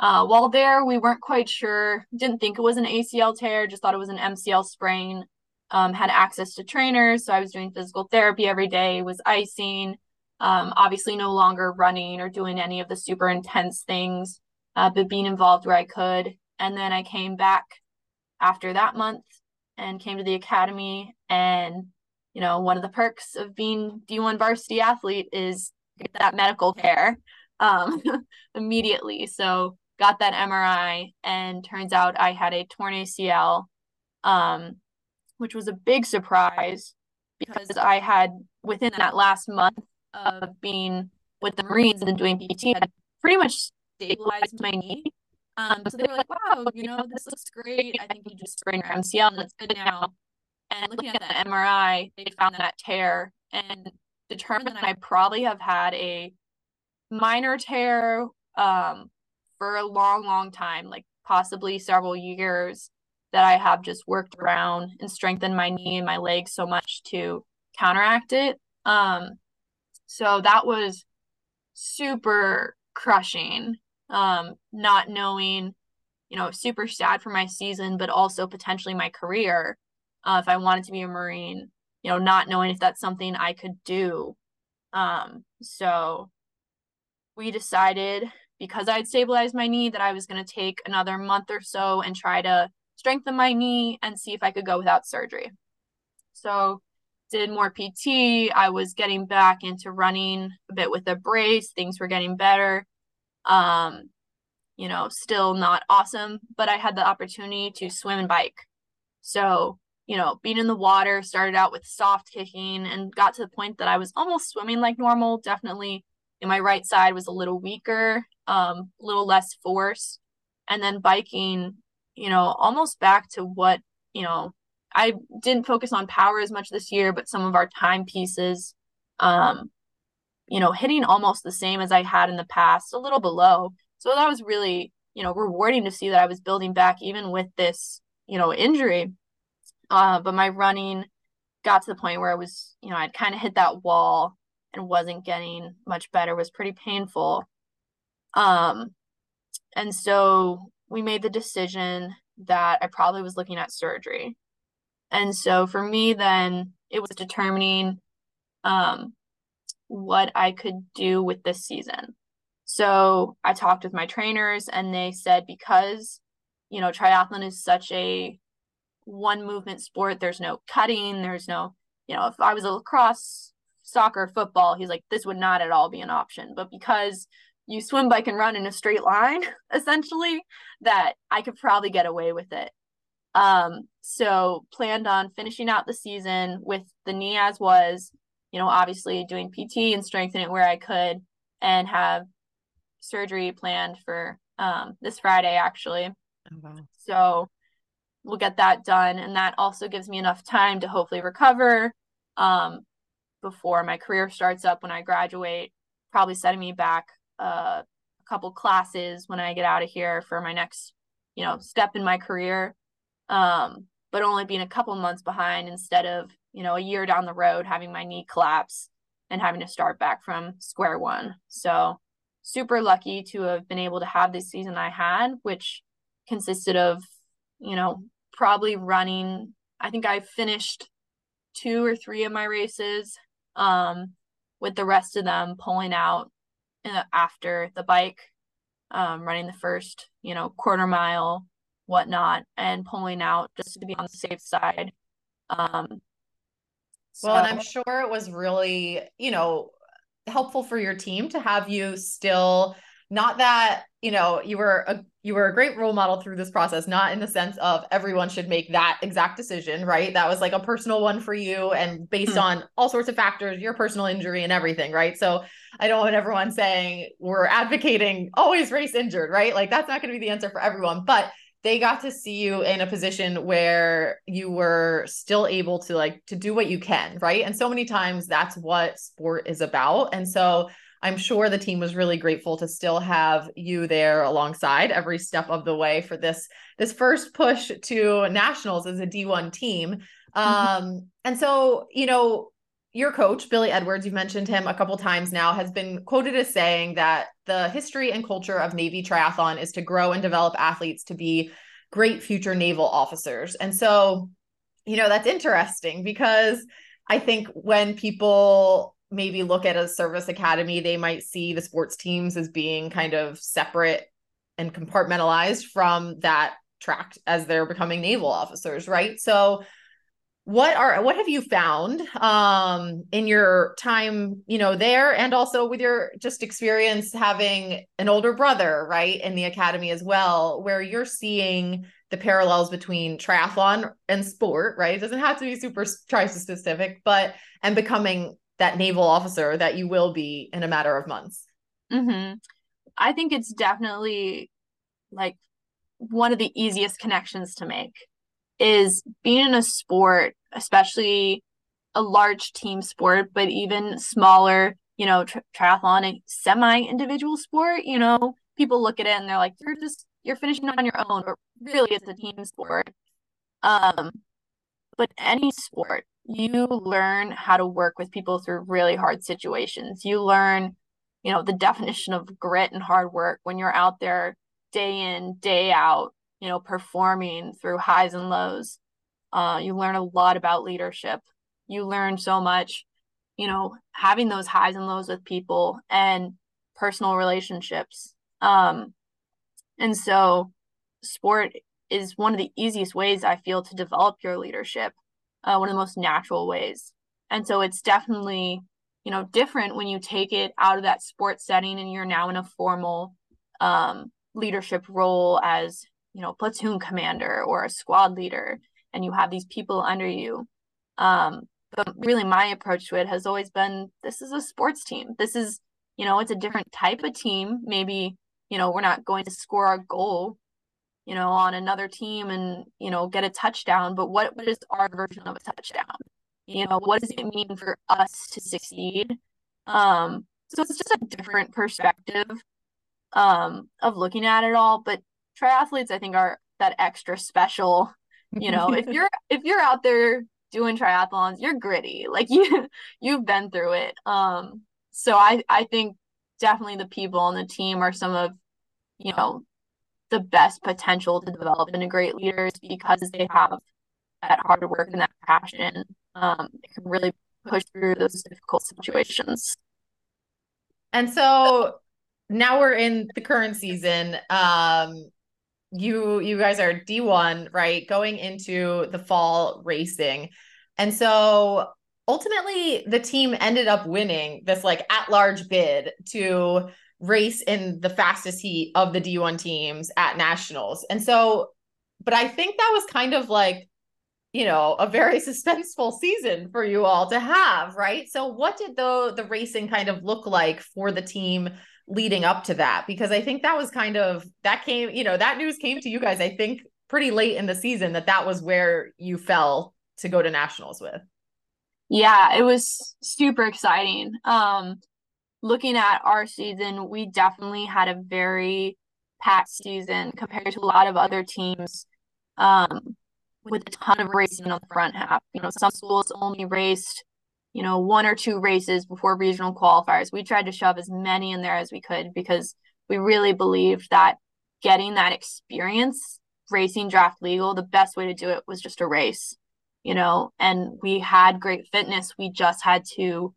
uh, while there, we weren't quite sure, didn't think it was an A C L tear, just thought it was an M C L sprain, um, had access to trainers. So I was doing physical therapy every day, was icing, um, obviously no longer running or doing any of the super intense things, uh, but being involved where I could. And then I came back after that month and came to the academy. And, you know, one of the perks of being D one varsity athlete is that medical care um immediately. So got that M R I, and turns out I had a torn A C L, um which was a big surprise, because I had, within that last month of being with the Marines and doing P T, I pretty much stabilized my knee. Um so they were like, wow, you know, this looks great, I think you just sprained your M C L and it's good now. And looking at that M R I, they found that tear and determined that I probably have had a minor tear um, for a long, long time, like possibly several years, that I have just worked around and strengthened my knee and my leg so much to counteract it. Um, so that was super crushing, um, not knowing, you know, super sad for my season, but also potentially my career, uh, if I wanted to be a Marine. You know, not knowing if that's something I could do. Um, so we decided, because I had stabilized my knee, that I was going to take another month or so and try to strengthen my knee and see if I could go without surgery. So did more P T. I was getting back into running a bit with a brace. Things were getting better. Um, you know, still not awesome, but I had the opportunity to swim and bike. So, you know, being in the water, started out with soft kicking and got to the point that I was almost swimming like normal. Definitely, you know, my right side was a little weaker, um, a little less force. And then biking, you know, almost back to what, you know, I didn't focus on power as much this year, but some of our timepieces, um, you know, hitting almost the same as I had in the past, a little below. So that was really, you know, rewarding to see that I was building back even with this, you know, injury. Uh, but my running got to the point where I was, you know, I'd kind of hit that wall and wasn't getting much better. It was pretty painful. Um, and so we made the decision that I probably was looking at surgery. And so for me, then it was determining um, what I could do with this season. So I talked with my trainers and they said, because, you know, triathlon is such a one movement sport, there's no cutting, there's no, you know, if I was a lacrosse, soccer, football, he's like, this would not at all be an option. But because you swim, bike, and run in a straight line, essentially, that I could probably get away with it. Um, so planned on finishing out the season with the knee as was, you know, obviously doing P T and strengthening it where I could, and have surgery planned for, um, this Friday, actually. Oh, wow. So we'll get that done. And that also gives me enough time to hopefully recover, um, before my career starts up when I graduate, probably setting me back uh, a couple classes when I get out of here for my next, you know, step in my career. Um, but only being a couple months behind instead of, you know, a year down the road, having my knee collapse and having to start back from square one. So super lucky to have been able to have this season I had, which consisted of, you know, probably running. I think I finished two or three of my races, um, with the rest of them pulling out after the bike, um, running the first, you know, quarter mile, whatnot, and pulling out just to be on the safe side. Um, so. Well, and I'm sure it was really, you know, helpful for your team to have you still, not that, you know, you were a, you were a great role model through this process, not in the sense of everyone should make that exact decision, right? That was like a personal one for you and based mm-hmm. on all sorts of factors, your personal injury and everything, right? So I don't want everyone saying we're advocating always race injured, right? Like that's not going to be the answer for everyone, but they got to see you in a position where you were still able to like, to do what you can, right? And so many times that's what sport is about. And so I'm sure the team was really grateful to still have you there alongside every step of the way for this, this first push to nationals as a D one team. Um, and so, you know, your coach, Billy Edwards, you've mentioned him a couple times now, has been quoted as saying that the history and culture of Navy triathlon is to grow and develop athletes to be great future naval officers. And so, you know, that's interesting because I think when people maybe look at a service academy, they might see the sports teams as being kind of separate and compartmentalized from that track as they're becoming naval officers, right? So what are, what have you found um, in your time, you know, there, and also with your just experience having an older brother, right, in the academy as well, where you're seeing the parallels between triathlon and sport, right? It doesn't have to be super tri-specific, but, and becoming that naval officer that you will be in a matter of months. Mm-hmm. I think it's definitely like one of the easiest connections to make is being in a sport, especially a large team sport, but even smaller, you know, tri- triathlon and semi-individual sport, you know, people look at it and they're like, you're just, you're finishing on your own, but really it's a team sport. Um, but any sport, you learn how to work with people through really hard situations. You learn, you know, the definition of grit and hard work when you're out there day in, day out, you know, performing through highs and lows. Uh, you learn a lot about leadership. You learn so much, you know, having those highs and lows with people and personal relationships. Um, and so sport is one of the easiest ways I feel to develop your leadership, uh, one of the most natural ways. And so it's definitely, you know, different when you take it out of that sports setting and you're now in a formal um, leadership role as, you know, platoon commander or a squad leader, and you have these people under you. Um, but really my approach to it has always been, this is a sports team. This is, you know, it's a different type of team. Maybe, you know, we're not going to score our goal, you know, on another team and, you know, get a touchdown, but what, what is our version of a touchdown? You know, what does it mean for us to succeed? Um, So it's just a different perspective um, of looking at it all. But triathletes, I think, are that extra special. You know, if you're if you're out there doing triathlons, you're gritty. Like you you've been through it. Um, so I I think definitely the people on the team are some of, you know, the best potential to develop into great leaders because they have that hard work and that passion. Um, they can really push through those difficult situations. And so now we're in the current season. Um, you you guys are D one, right? Going into the fall racing. And so ultimately the team ended up winning this like at-large bid to race in the fastest heat of the D one teams at nationals. And so, but I think that was kind of like, you know, a very suspenseful season for you all to have, right? So what did the, the racing kind of look like for the team leading up to that? Because I think that was kind of, that came, you know, that news came to you guys, I think, pretty late in the season that that was where you fell to go to nationals with. Yeah, it was super exciting. Um, looking at our season, we definitely had a very packed season compared to a lot of other teams, um, with a ton of racing on the front half. You know, some schools only raced, you know, one or two races before regional qualifiers. We tried to shove as many in there as we could because we really believed that getting that experience, racing draft legal, the best way to do it was just a race, you know, and we had great fitness. We just had to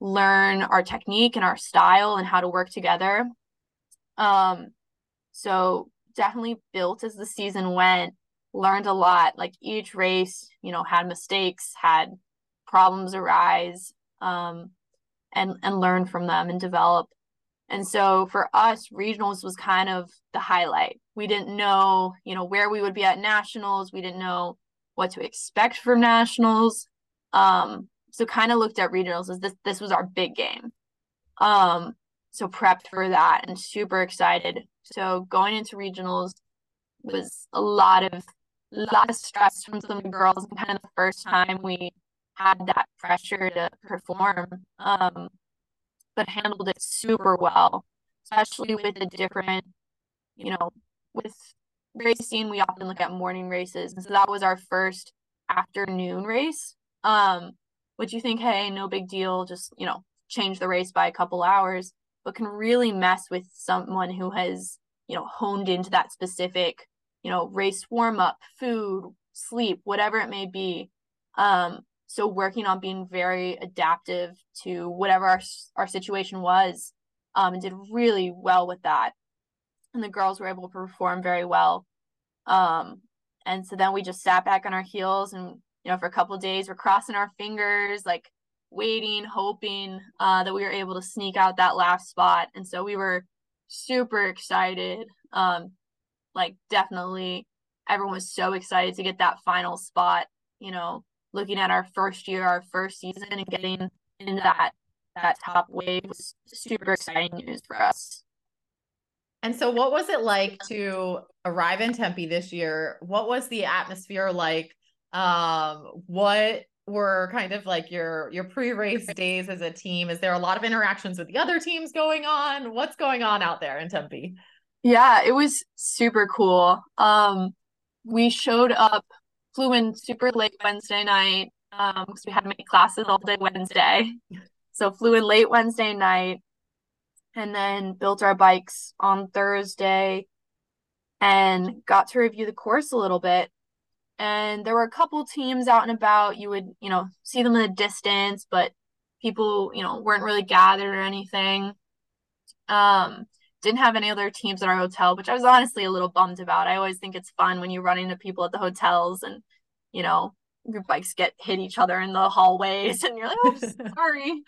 learn our technique and our style and how to work together. Um, so definitely built as the season went, learned a lot. Like each race, you know, had mistakes, had problems arise, um, and, and learn from them and develop. And so for us, regionals was kind of the highlight. We didn't know, you know, where we would be at nationals. We didn't know what to expect from nationals. Um, So kind of looked at regionals as this, this was our big game. Um, so prepped for that and super excited. So going into regionals was a lot of, lot of stress from some of the girls. And kind of the first time we had that pressure to perform, um, but handled it super well, especially with the different, you know, with racing, we often look at morning races. And so that was our first afternoon race. Um, Which you think, hey, no big deal, just, you know, change the race by a couple hours, but can really mess with someone who has, you know, honed into that specific, you know, race warm-up, food, sleep, whatever it may be. Um, so working on being very adaptive to whatever our, our situation was, um, and did really well with that. And the girls were able to perform very well. Um, and so then we just sat back on our heels and, you know, for a couple of days, we're crossing our fingers, like waiting, hoping uh, that we were able to sneak out that last spot. And so we were super excited. Um, like definitely everyone was so excited to get that final spot, you know, looking at our first year, our first season and getting into that, that top wave was super exciting news for us. And so what was it like to arrive in Tempe this year? What was the atmosphere like? Um, what were kind of like your, your pre-race days as a team? Is there a lot of interactions with the other teams going on? What's going on out there in Tempe? Yeah, it was super cool. Um, we showed up, flew in super late Wednesday night. Um, cause we had to make classes all day Wednesday. So flew in late Wednesday night and then built our bikes on Thursday and got to review the course a little bit. And there were a couple teams out and about. You would, you know, see them in the distance, but people, you know, weren't really gathered or anything. Um, didn't have any other teams at our hotel, which I was honestly a little bummed about. I always think it's fun when you run into people at the hotels and, you know, your bikes get hit each other in the hallways and you're like, oops, sorry.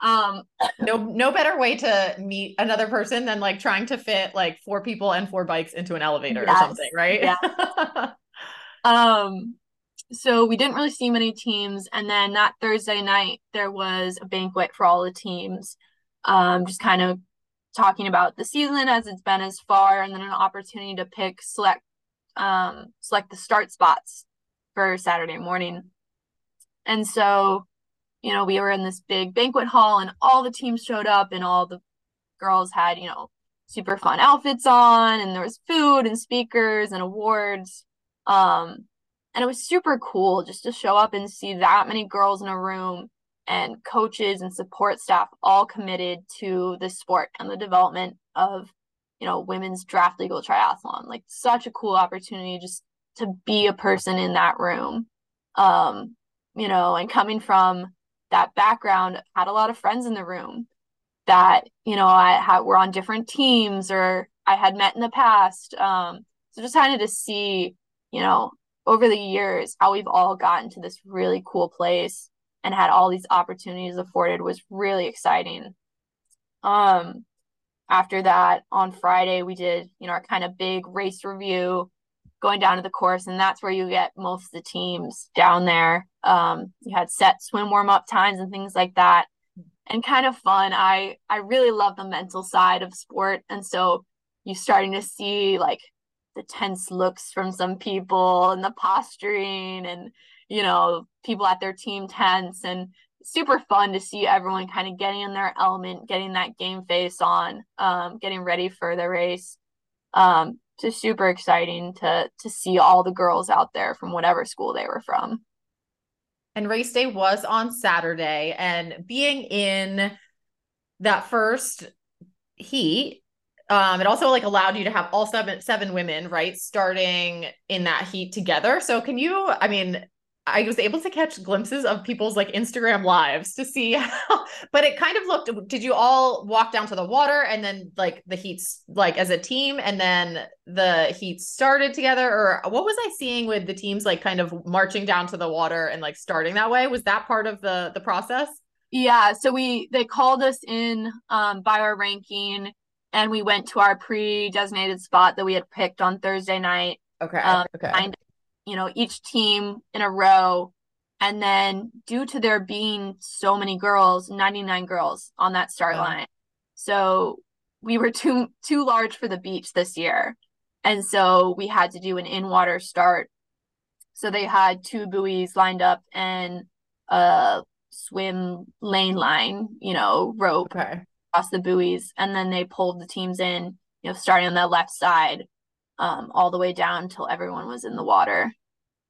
Um, no, no better way to meet another person than like trying to fit like four people and four bikes into an elevator yes, or something, right? Yeah. Um, so we didn't really see many teams. And then that Thursday night, there was a banquet for all the teams, um, just kind of talking about the season as it's been as far, and then an opportunity to pick, select, um, select the start spots for Saturday morning. And so you know, we were in this big banquet hall and all the teams showed up and all the girls had, you know, super fun outfits on, and there was food and speakers and awards. Um, and it was super cool just to show up and see that many girls in a room and coaches and support staff all committed to the sport and the development of, you know, women's draft legal triathlon. Like, such a cool opportunity just to be a person in that room. Um, you know, and coming from that background, had a lot of friends in the room that, you know, I had, were on different teams or I had met in the past. Um, so just kind of to see, you know, over the years, how we've all gotten to this really cool place and had all these opportunities afforded was really exciting. Um, after that, on Friday, we did, you know, our kind of big race review going down to the course, and that's where you get most of the teams down there. Um, you had set swim warm-up times and things like that, and kind of fun. I, I really love the mental side of sport, and so you're starting to see, like, the tense looks from some people and the posturing and, you know, people at their team tents, and super fun to see everyone kind of getting in their element, getting that game face on, um, getting ready for the race. Um, so super exciting to, to see all the girls out there from whatever school they were from. And race day was on Saturday, and being in that first heat, Um, it also like allowed you to have all seven, seven women, right, starting in that heat together. So can you, I mean, I was able to catch glimpses of people's like Instagram lives to see how, but it kind of looked, did you all walk down to the water and then like the heats, like as a team, and then the heat started together? Or what was I seeing with the teams, like kind of marching down to the water and like starting that way? Was that part of the the process? Yeah. So we, they called us in um, by our ranking, and we went to our pre-designated spot that we had picked on Thursday night. Okay. Um, okay. Kind of, you know, each team in a row. And then due to there being so many girls, ninety-nine girls on that start oh. line. So we were too, too large for the beach this year. And so we had to do an in-water start. So they had two buoys lined up and a swim lane line, you know, rope. Okay. Across the buoys, and then they pulled the teams in, you know, starting on the left side, um, all the way down until everyone was in the water.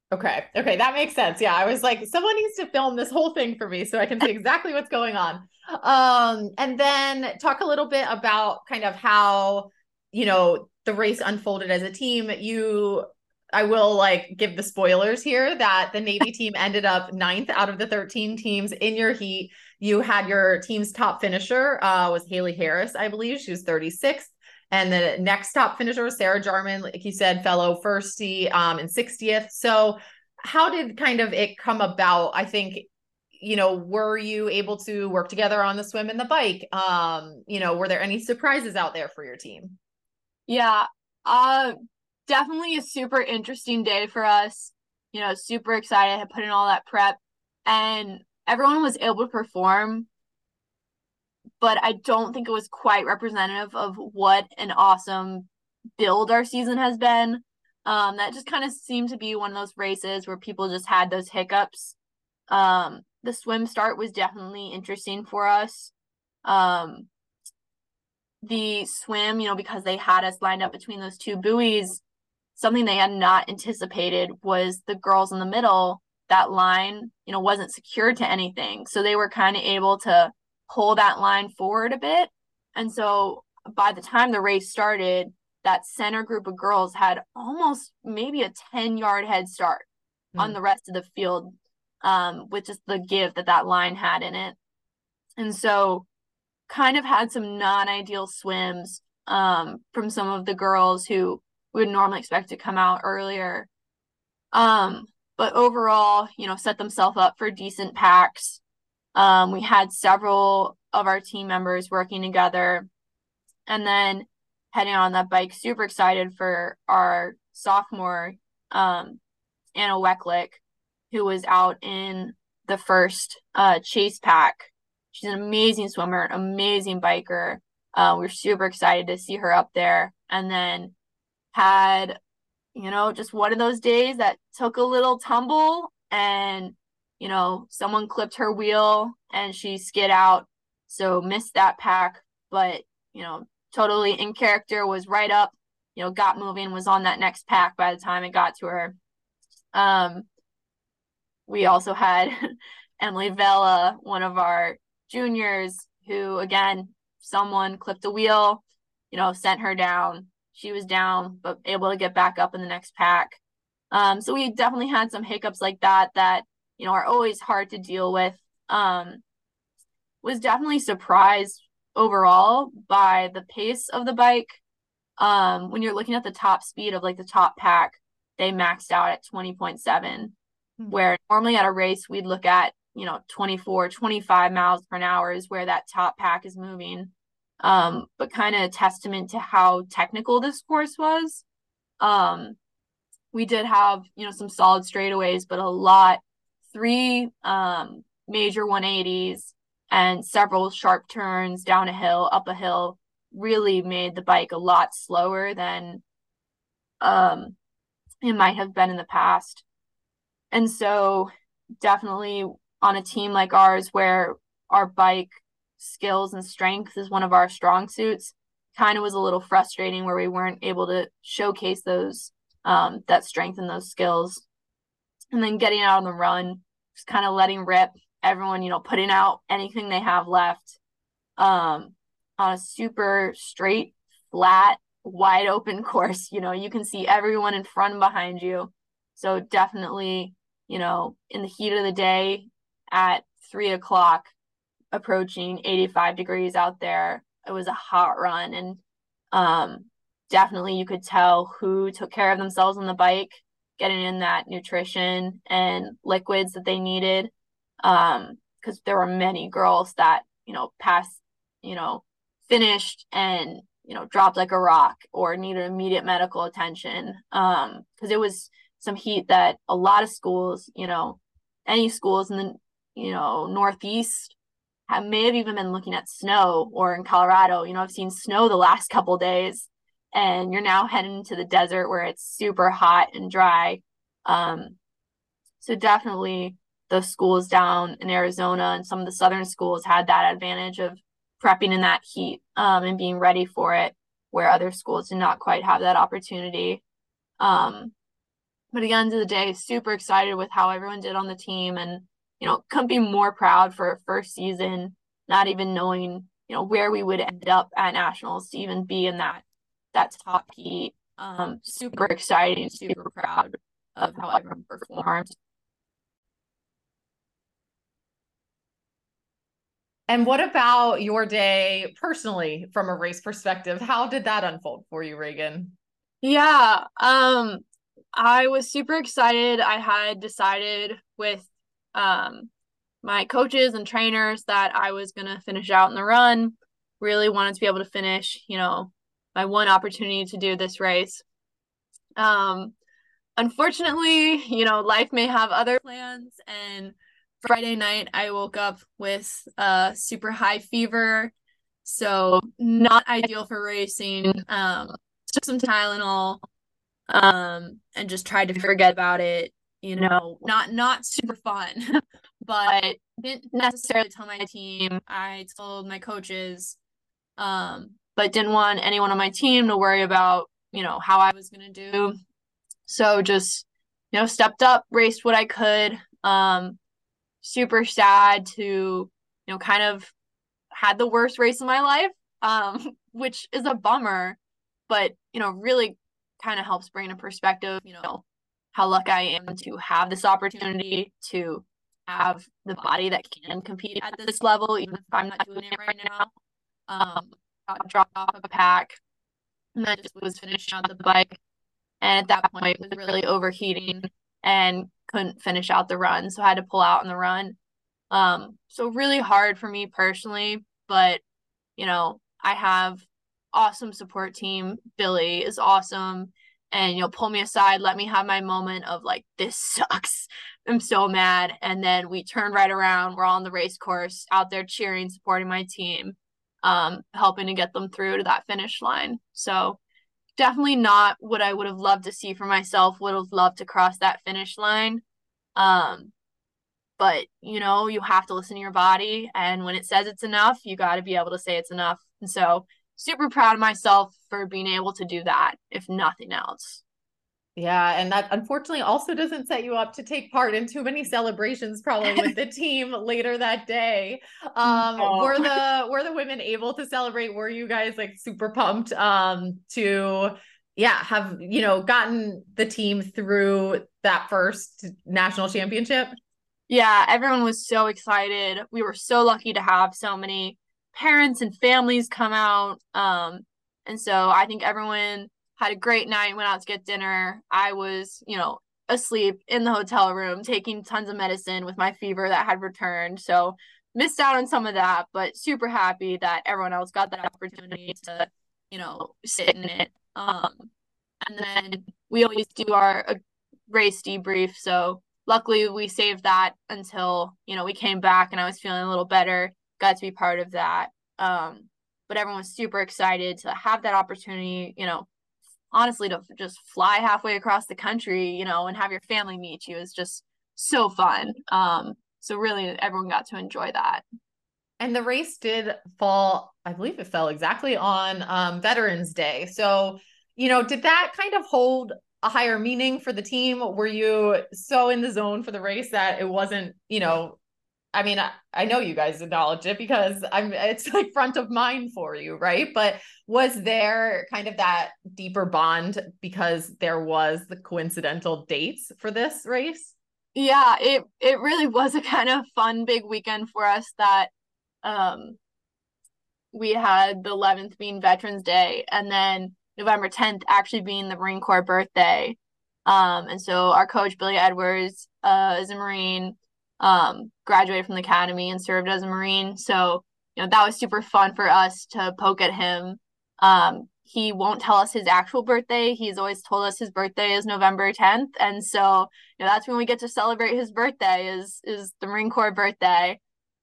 Okay. Okay. That makes sense. Yeah. I was like, someone needs to film this whole thing for me so I can see exactly what's going on. Um, and then talk a little bit about kind of how, you know, the race unfolded as a team. You, I will like give the spoilers here that the Navy team ended up ninth out of the thirteen teams in your heat. You had your team's top finisher uh, was Haley Harris, I believe. She was thirty-sixth. And the next top finisher was Sarah Jarman, like you said, fellow firstie um, and sixtieth. So how did kind of it come about? I think, you know, were you able to work together on the swim and the bike? Um, you know, were there any surprises out there for your team? Yeah, uh, definitely a super interesting day for us. You know, super excited. I had put in all that prep, and everyone was able to perform, but I don't think it was quite representative of what an awesome build our season has been. Um, that just kind of seemed to be one of those races where people just had those hiccups. Um, the swim start was definitely interesting for us. Um, the swim, you know, because they had us lined up between those two buoys, something they had not anticipated was the girls in the middle. That line, you know, wasn't secured to anything. So they were kind of able to pull that line forward a bit. And so by the time the race started, that center group of girls had almost maybe a ten yard head start mm. on the rest of the field, um, with just the give that that line had in it. And so kind of had some non-ideal swims um, from some of the girls who we would normally expect to come out earlier. Um, But overall, you know, set themselves up for decent packs. Um, we had several of our team members working together. And then heading on that bike, super excited for our sophomore, um, Anna Wecklick, who was out in the first uh, chase pack. She's an amazing swimmer, amazing biker. Uh, we're super excited to see her up there. And then had... you know, just one of those days that took a little tumble and, you know, someone clipped her wheel and she skid out, so missed that pack. But, you know, totally in character, was right up, you know, got moving, was on that next pack by the time it got to her. Um, we also had Emily Vela, one of our juniors, who, again, someone clipped the wheel, you know, sent her down. She was down, but able to get back up in the next pack. Um, so we definitely had some hiccups like that that, you know, are always hard to deal with. Um, was definitely surprised overall by the pace of the bike. Um, when you're looking at the top speed of like the top pack, they maxed out at twenty point seven, mm-hmm. where normally at a race we'd look at, you know, twenty-four, twenty-five miles per hour is where that top pack is moving. Um, but kind of a testament to how technical this course was. Um, we did have, you know, some solid straightaways, but a lot, three um, major one eighties and several sharp turns down a hill, up a hill, really made the bike a lot slower than um, it might have been in the past. And so definitely on a team like ours, where our bike skills and strength is one of our strong suits, kind of was a little frustrating where we weren't able to showcase those, um, that strength and those skills. And then getting out on the run, just kind of letting rip, everyone, you know, putting out anything they have left, um, on a super straight, flat, wide open course. You know, you can see everyone in front and behind you. So definitely, you know, in the heat of the day at three o'clock, approaching eighty-five degrees out there, it was a hot run. And um, definitely you could tell who took care of themselves on the bike, getting in that nutrition and liquids that they needed. Um, because there were many girls that, you know, passed, you know, finished and, you know, dropped like a rock or needed immediate medical attention. Um, because it was some heat that a lot of schools, you know, any schools in the, you know, Northeast have, may have even been looking at snow, or in Colorado, you know, I've seen snow the last couple of days, and you're now heading to the desert where it's super hot and dry. Um, so definitely the schools down in Arizona and some of the Southern schools had that advantage of prepping in that heat, um, and being ready for it, where other schools did not quite have that opportunity. Um, but at the end of the day, super excited with how everyone did on the team, and, you know, couldn't be more proud for a first season, not even knowing, you know, where we would end up at nationals to even be in that, that top heat. Um, super exciting, super proud of how everyone performed. And what about your day personally from a race perspective? How did that unfold for you, Reagan? Yeah, um, I was super excited. I had decided with um, my coaches and trainers that I was going to finish out in the run. Really wanted to be able to finish, you know, my one opportunity to do this race. Um, unfortunately, you know, life may have other plans, and Friday night I woke up with a uh, super high fever, so not ideal for racing. Um, took some Tylenol, um, and just tried to forget about it. You know, not not super fun, but didn't necessarily tell my team. I told my coaches, um, but didn't want anyone on my team to worry about, you know, how I was going to do. So just, you know, stepped up, raced what I could. Um, super sad to, you know, kind of had the worst race of my life, um, which is a bummer, but, you know, really kind of helps bring in perspective, you know, how lucky I am to have this opportunity to have the body that can compete at this level, even if I'm not doing it right now. Um, dropped off a pack, and I just was finishing out the bike, and at that point was really overheating and couldn't finish out the run, so I had to pull out on the run. Um, so really hard for me personally, but, you know, I have awesome support team. Billy is awesome, and, you know, pull me aside, let me have my moment of like, this sucks, I'm so mad. And then we turn right around, we're on the race course, out there cheering, supporting my team, um, helping to get them through to that finish line. So definitely not what I would have loved to see for myself, would have loved to cross that finish line. Um, But, you know, you have to listen to your body. And when it says it's enough, you got to be able to say it's enough. And so super proud of myself for being able to do that, if nothing else. Yeah. And that unfortunately also doesn't set you up to take part in too many celebrations, probably with the team later that day. Um, no. Were the, were the women able to celebrate? Were you guys like super pumped um, to, yeah, have, you know, gotten the team through that first national championship? Yeah, everyone was so excited. We were so lucky to have so many parents and families come out. Um, and so I think everyone had a great night, went out to get dinner. I was, you know, asleep in the hotel room, taking tons of medicine with my fever that had returned. So missed out on some of that, but super happy that everyone else got that opportunity to, you know, sit in it. Um, and then we always do our uh, race debrief. So luckily we saved that until, you know, we came back and I was feeling a little better, got to be part of that. Um, but everyone was super excited to have that opportunity, you know, honestly, to just fly halfway across the country, you know, and have your family meet you is just so fun. Um, so really everyone got to enjoy that. And the race did fall, I believe it fell exactly on um, Veterans Day. So, you know, did that kind of hold a higher meaning for the team? Were you so in the zone for the race that it wasn't, you know, I mean, I, I know you guys acknowledge it because I'm, it's like front of mind for you, right? But was there kind of that deeper bond because there was the coincidental dates for this race? Yeah, it, it really was a kind of fun, big weekend for us that um, we had the eleventh being Veterans Day and then November tenth actually being the Marine Corps birthday. Um, and so our coach, Billy Edwards, uh, is a Marine. Um, graduated from the academy and served as a Marine. So, you know, that was super fun for us to poke at him. Um, he won't tell us his actual birthday. He's always told us his birthday is November tenth. And so, you know, that's when we get to celebrate his birthday is, is the Marine Corps birthday.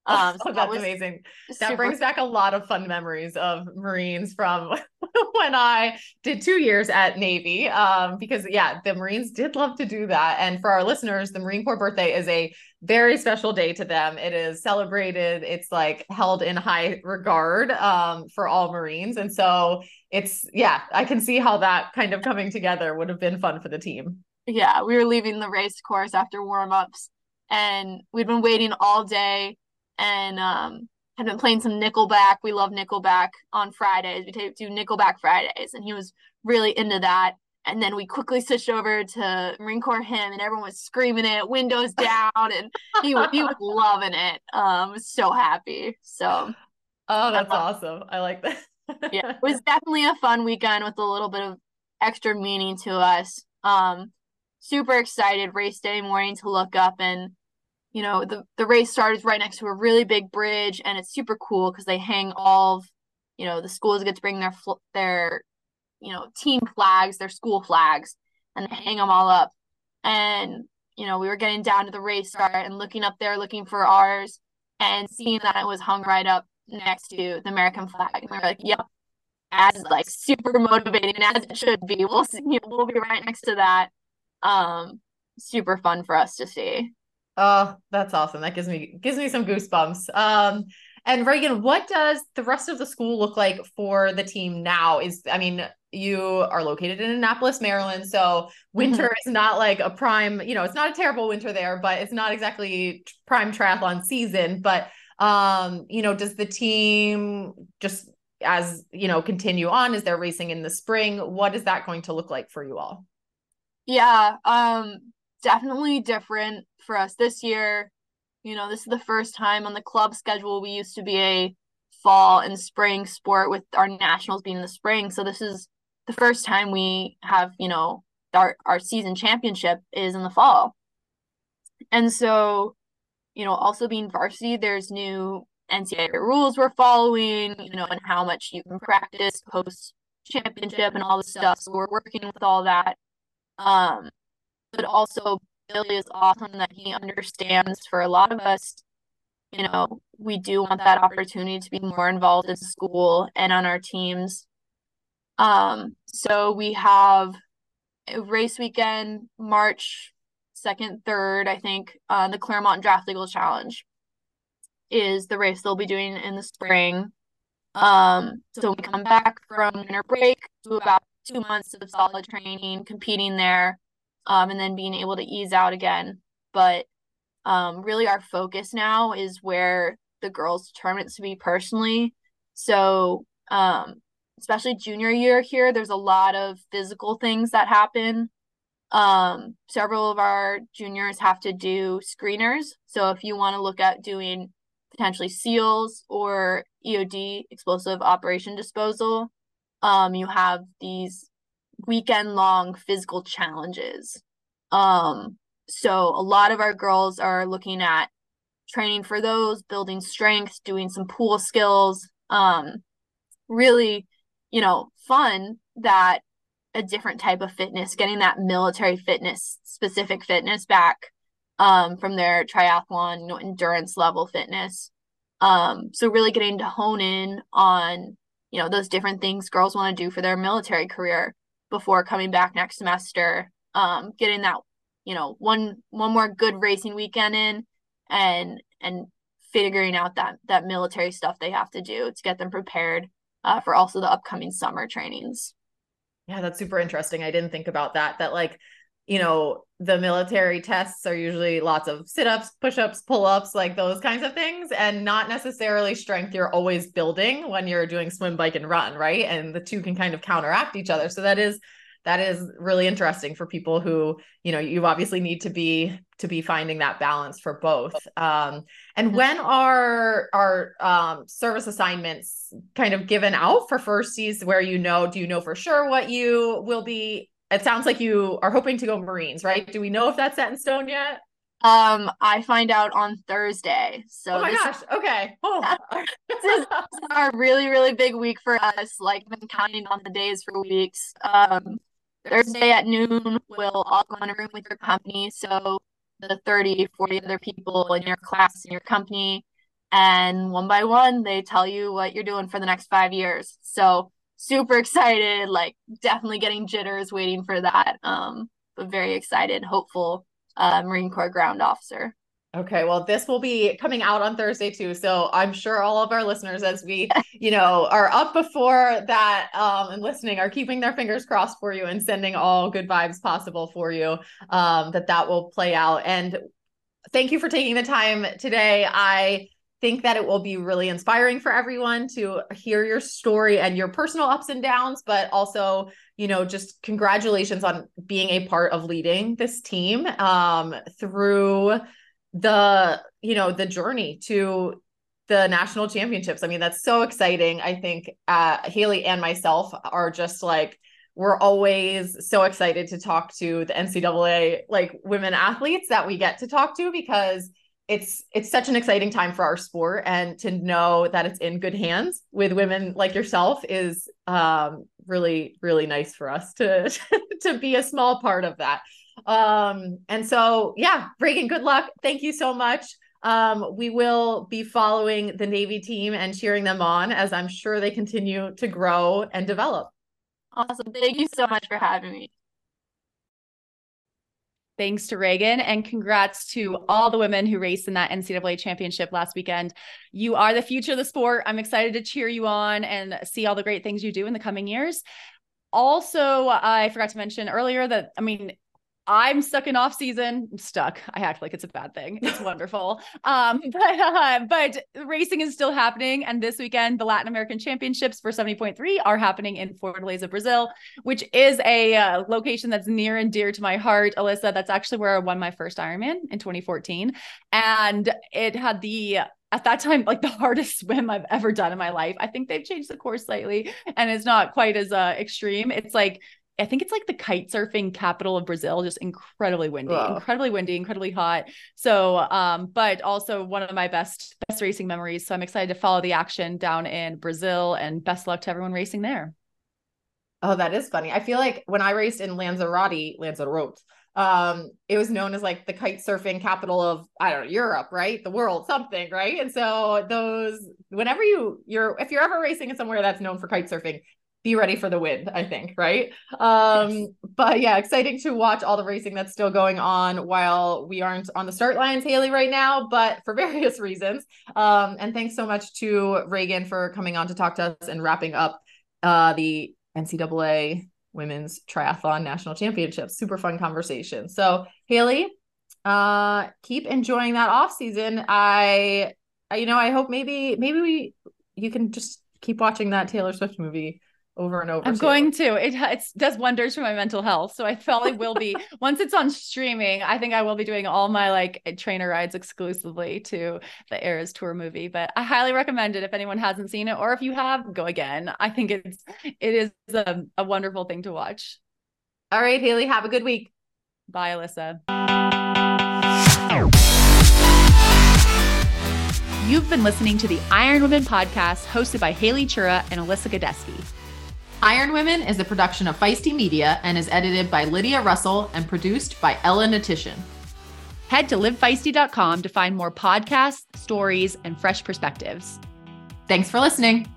Um, oh, so that's that amazing. That brings fun. back a lot of fun memories of Marines from when I did two years at Navy. Um, because yeah, the Marines did love to do that. And for our listeners, the Marine Corps birthday is a very special day to them. It is celebrated. It's like held in high regard, um, for all Marines. And so it's, yeah, I can see how that kind of coming together would have been fun for the team. Yeah. We were leaving the race course after warm-ups and we'd been waiting all day. And um, had been playing some Nickelback. We love Nickelback on Fridays. We do Nickelback Fridays. And he was really into that. And then we quickly switched over to Marine Corps hymn and everyone was screaming it, windows down. And he, he was loving it. Um, was so happy. So. Oh, that's I awesome. I like that. Yeah, it was definitely a fun weekend with a little bit of extra meaning to us. Um, super excited race day morning to look up and, you know, the, the race started right next to a really big bridge and it's super cool because they hang all of, you know, the schools get to bring their, their, you know, team flags, their school flags and they hang them all up. And, you know, we were getting down to the race start and looking up there, looking for ours and seeing that it was hung right up next to the American flag. And we were like, yep, as like super motivating and as it should be, we'll see, we'll be right next to that. Um, super fun for us to see. Oh, that's awesome. That gives me, gives me some goosebumps. Um, and Reagan, what does the rest of the school look like for the team now? Is, I mean, you are located in Annapolis, Maryland. So winter mm-hmm. is not like a prime, you know, it's not a terrible winter there, but it's not exactly prime triathlon season. But, um, you know, does the team just as, you know, continue on, is there racing in the spring? What is that going to look like for you all? Yeah. Um, definitely different for us this year. You know, this is the first time on the club schedule. We used to be a fall and spring sport with our nationals being in the spring. So this is the first time we have, you know, our, our season championship is in the fall. And so, you know, also being varsity, there's new N C double A rules we're following, you know, and how much you can practice post championship and all this stuff. So we're working with all that. Um, but also Billy is awesome that he understands for a lot of us, you know, we do want that opportunity to be more involved in school and on our teams. Um, so we have a race weekend, March second, third, I think, uh, the Claremont Draft Legal Challenge is the race they'll be doing in the spring. Um, so when we come back from winter break, do about two months of solid training, competing there, um, and then being able to ease out again. But um, really our focus now is where the girls' tournaments to be personally. So um, especially junior year here, there's a lot of physical things that happen. Um, several of our juniors have to do screeners. So if you want to look at doing potentially SEALs or E O D, explosive operation disposal, um, you have these weekend long physical challenges. Um, so a lot of our girls are looking at training for those, building strength, doing some pool skills, um, really, you know, fun that a different type of fitness, getting that military fitness, specific fitness back um, from their triathlon, you know, endurance level fitness. Um, so really getting to hone in on, you know, those different things girls want to do for their military career before coming back next semester, um, getting that, you know, one, one more good racing weekend in and, and figuring out that, that military stuff they have to do to get them prepared uh, for also the upcoming summer trainings. Yeah, that's super interesting. I didn't think about that, that like, you know, the military tests are usually lots of sit-ups, push-ups, pull-ups, like those kinds of things, and not necessarily strength you're always building when you're doing swim, bike, and run, right? And the two can kind of counteract each other. So that is, that is really interesting for people who, you know, you obviously need to be, to be finding that balance for both. Um, and when are our um, service assignments kind of given out for firsties where, you know, do you know for sure what you will be? It sounds like you are hoping to go Marines, right? Do we know if that's set in stone yet? Um, I find out on Thursday. So oh my this gosh. Is, okay. Oh. This is a really, really big week for us. Like I've been counting on the days for weeks. Um, Thursday at noon, we'll all go in a room with your company. So the thirty, forty other people in your class, in your company, and one by one, they tell you what you're doing for the next five years. So super excited, like definitely getting jitters waiting for that. Um, but very excited, hopeful uh, Marine Corps ground officer. Okay. Well, this will be coming out on Thursday too. So I'm sure all of our listeners, as we, you know, are up before that um, and listening, are keeping their fingers crossed for you and sending all good vibes possible for you, um, that that will play out. And thank you for taking the time today. I think that it will be really inspiring for everyone to hear your story and your personal ups and downs, but also, you know, just congratulations on being a part of leading this team um, through the, you know, the journey to the national championships. I mean, that's so exciting. I think uh, Haley and myself are just like, we're always so excited to talk to the N C double A, like women athletes that we get to talk to, because it's, it's such an exciting time for our sport, and to know that it's in good hands with women like yourself is um, really, really nice for us to, to be a small part of that. Um, and so, yeah, Reagan, good luck. Thank you so much. Um, we will be following the Navy team and cheering them on as I'm sure they continue to grow and develop. Awesome. Thank you so much for having me. Thanks to Reagan, and congrats to all the women who raced in that N C double A championship last weekend. You are the future of the sport. I'm excited to cheer you on and see all the great things you do in the coming years. Also, I forgot to mention earlier that, I mean, I'm stuck in off season. I'm stuck. I act like it's a bad thing. It's wonderful. Um, but, uh, but racing is still happening. And this weekend, the Latin American Championships for seventy point three are happening in Fortaleza, Brazil, which is a uh, location that's near and dear to my heart. Alyssa, that's actually where I won my first Ironman in twenty fourteen. And it had the, at that time, like the hardest swim I've ever done in my life. I think they've changed the course slightly and it's not quite as uh, extreme. It's like, I think it's like the kite surfing capital of Brazil, just incredibly windy, Whoa. incredibly windy, incredibly hot. So, um, but also one of my best, best racing memories. So I'm excited to follow the action down in Brazil, and best luck to everyone racing there. Oh, that is funny. I feel like when I raced in Lanzarote, Lanzarote, um, it was known as like the kite surfing capital of, I don't know, Europe, right? The world, something, right? And so those, whenever you, you're, if you're ever racing in somewhere that's known for kite surfing, be ready for the wind, I think, right? Um, yes. But yeah, exciting to watch all the racing that's still going on while we aren't on the start lines, Haley, right now, but for various reasons. Um, and thanks so much to Reagan for coming on to talk to us and wrapping up uh, the N C double A Women's Triathlon National Championships. Super fun conversation. So Haley, uh, keep enjoying that off season. I, you know, I hope maybe, maybe we, you can just keep watching that Taylor Swift movie over and over. I'm too. going to, it it's, does wonders for my mental health. So I probably will be, once it's on streaming, I think I will be doing all my like trainer rides exclusively to the Eras Tour movie, but I highly recommend it if anyone hasn't seen it, or if you have, go again. I think it's, it is a, a wonderful thing to watch. All right, Haley, have a good week. Bye, Alyssa. You've been listening to the Iron Women podcast hosted by Haley Chura and Alyssa Godesky. Iron Women is a production of Feisty Media and is edited by Lydia Russell and produced by Ella Natitian. Head to live feisty dot com to find more podcasts, stories, and fresh perspectives. Thanks for listening.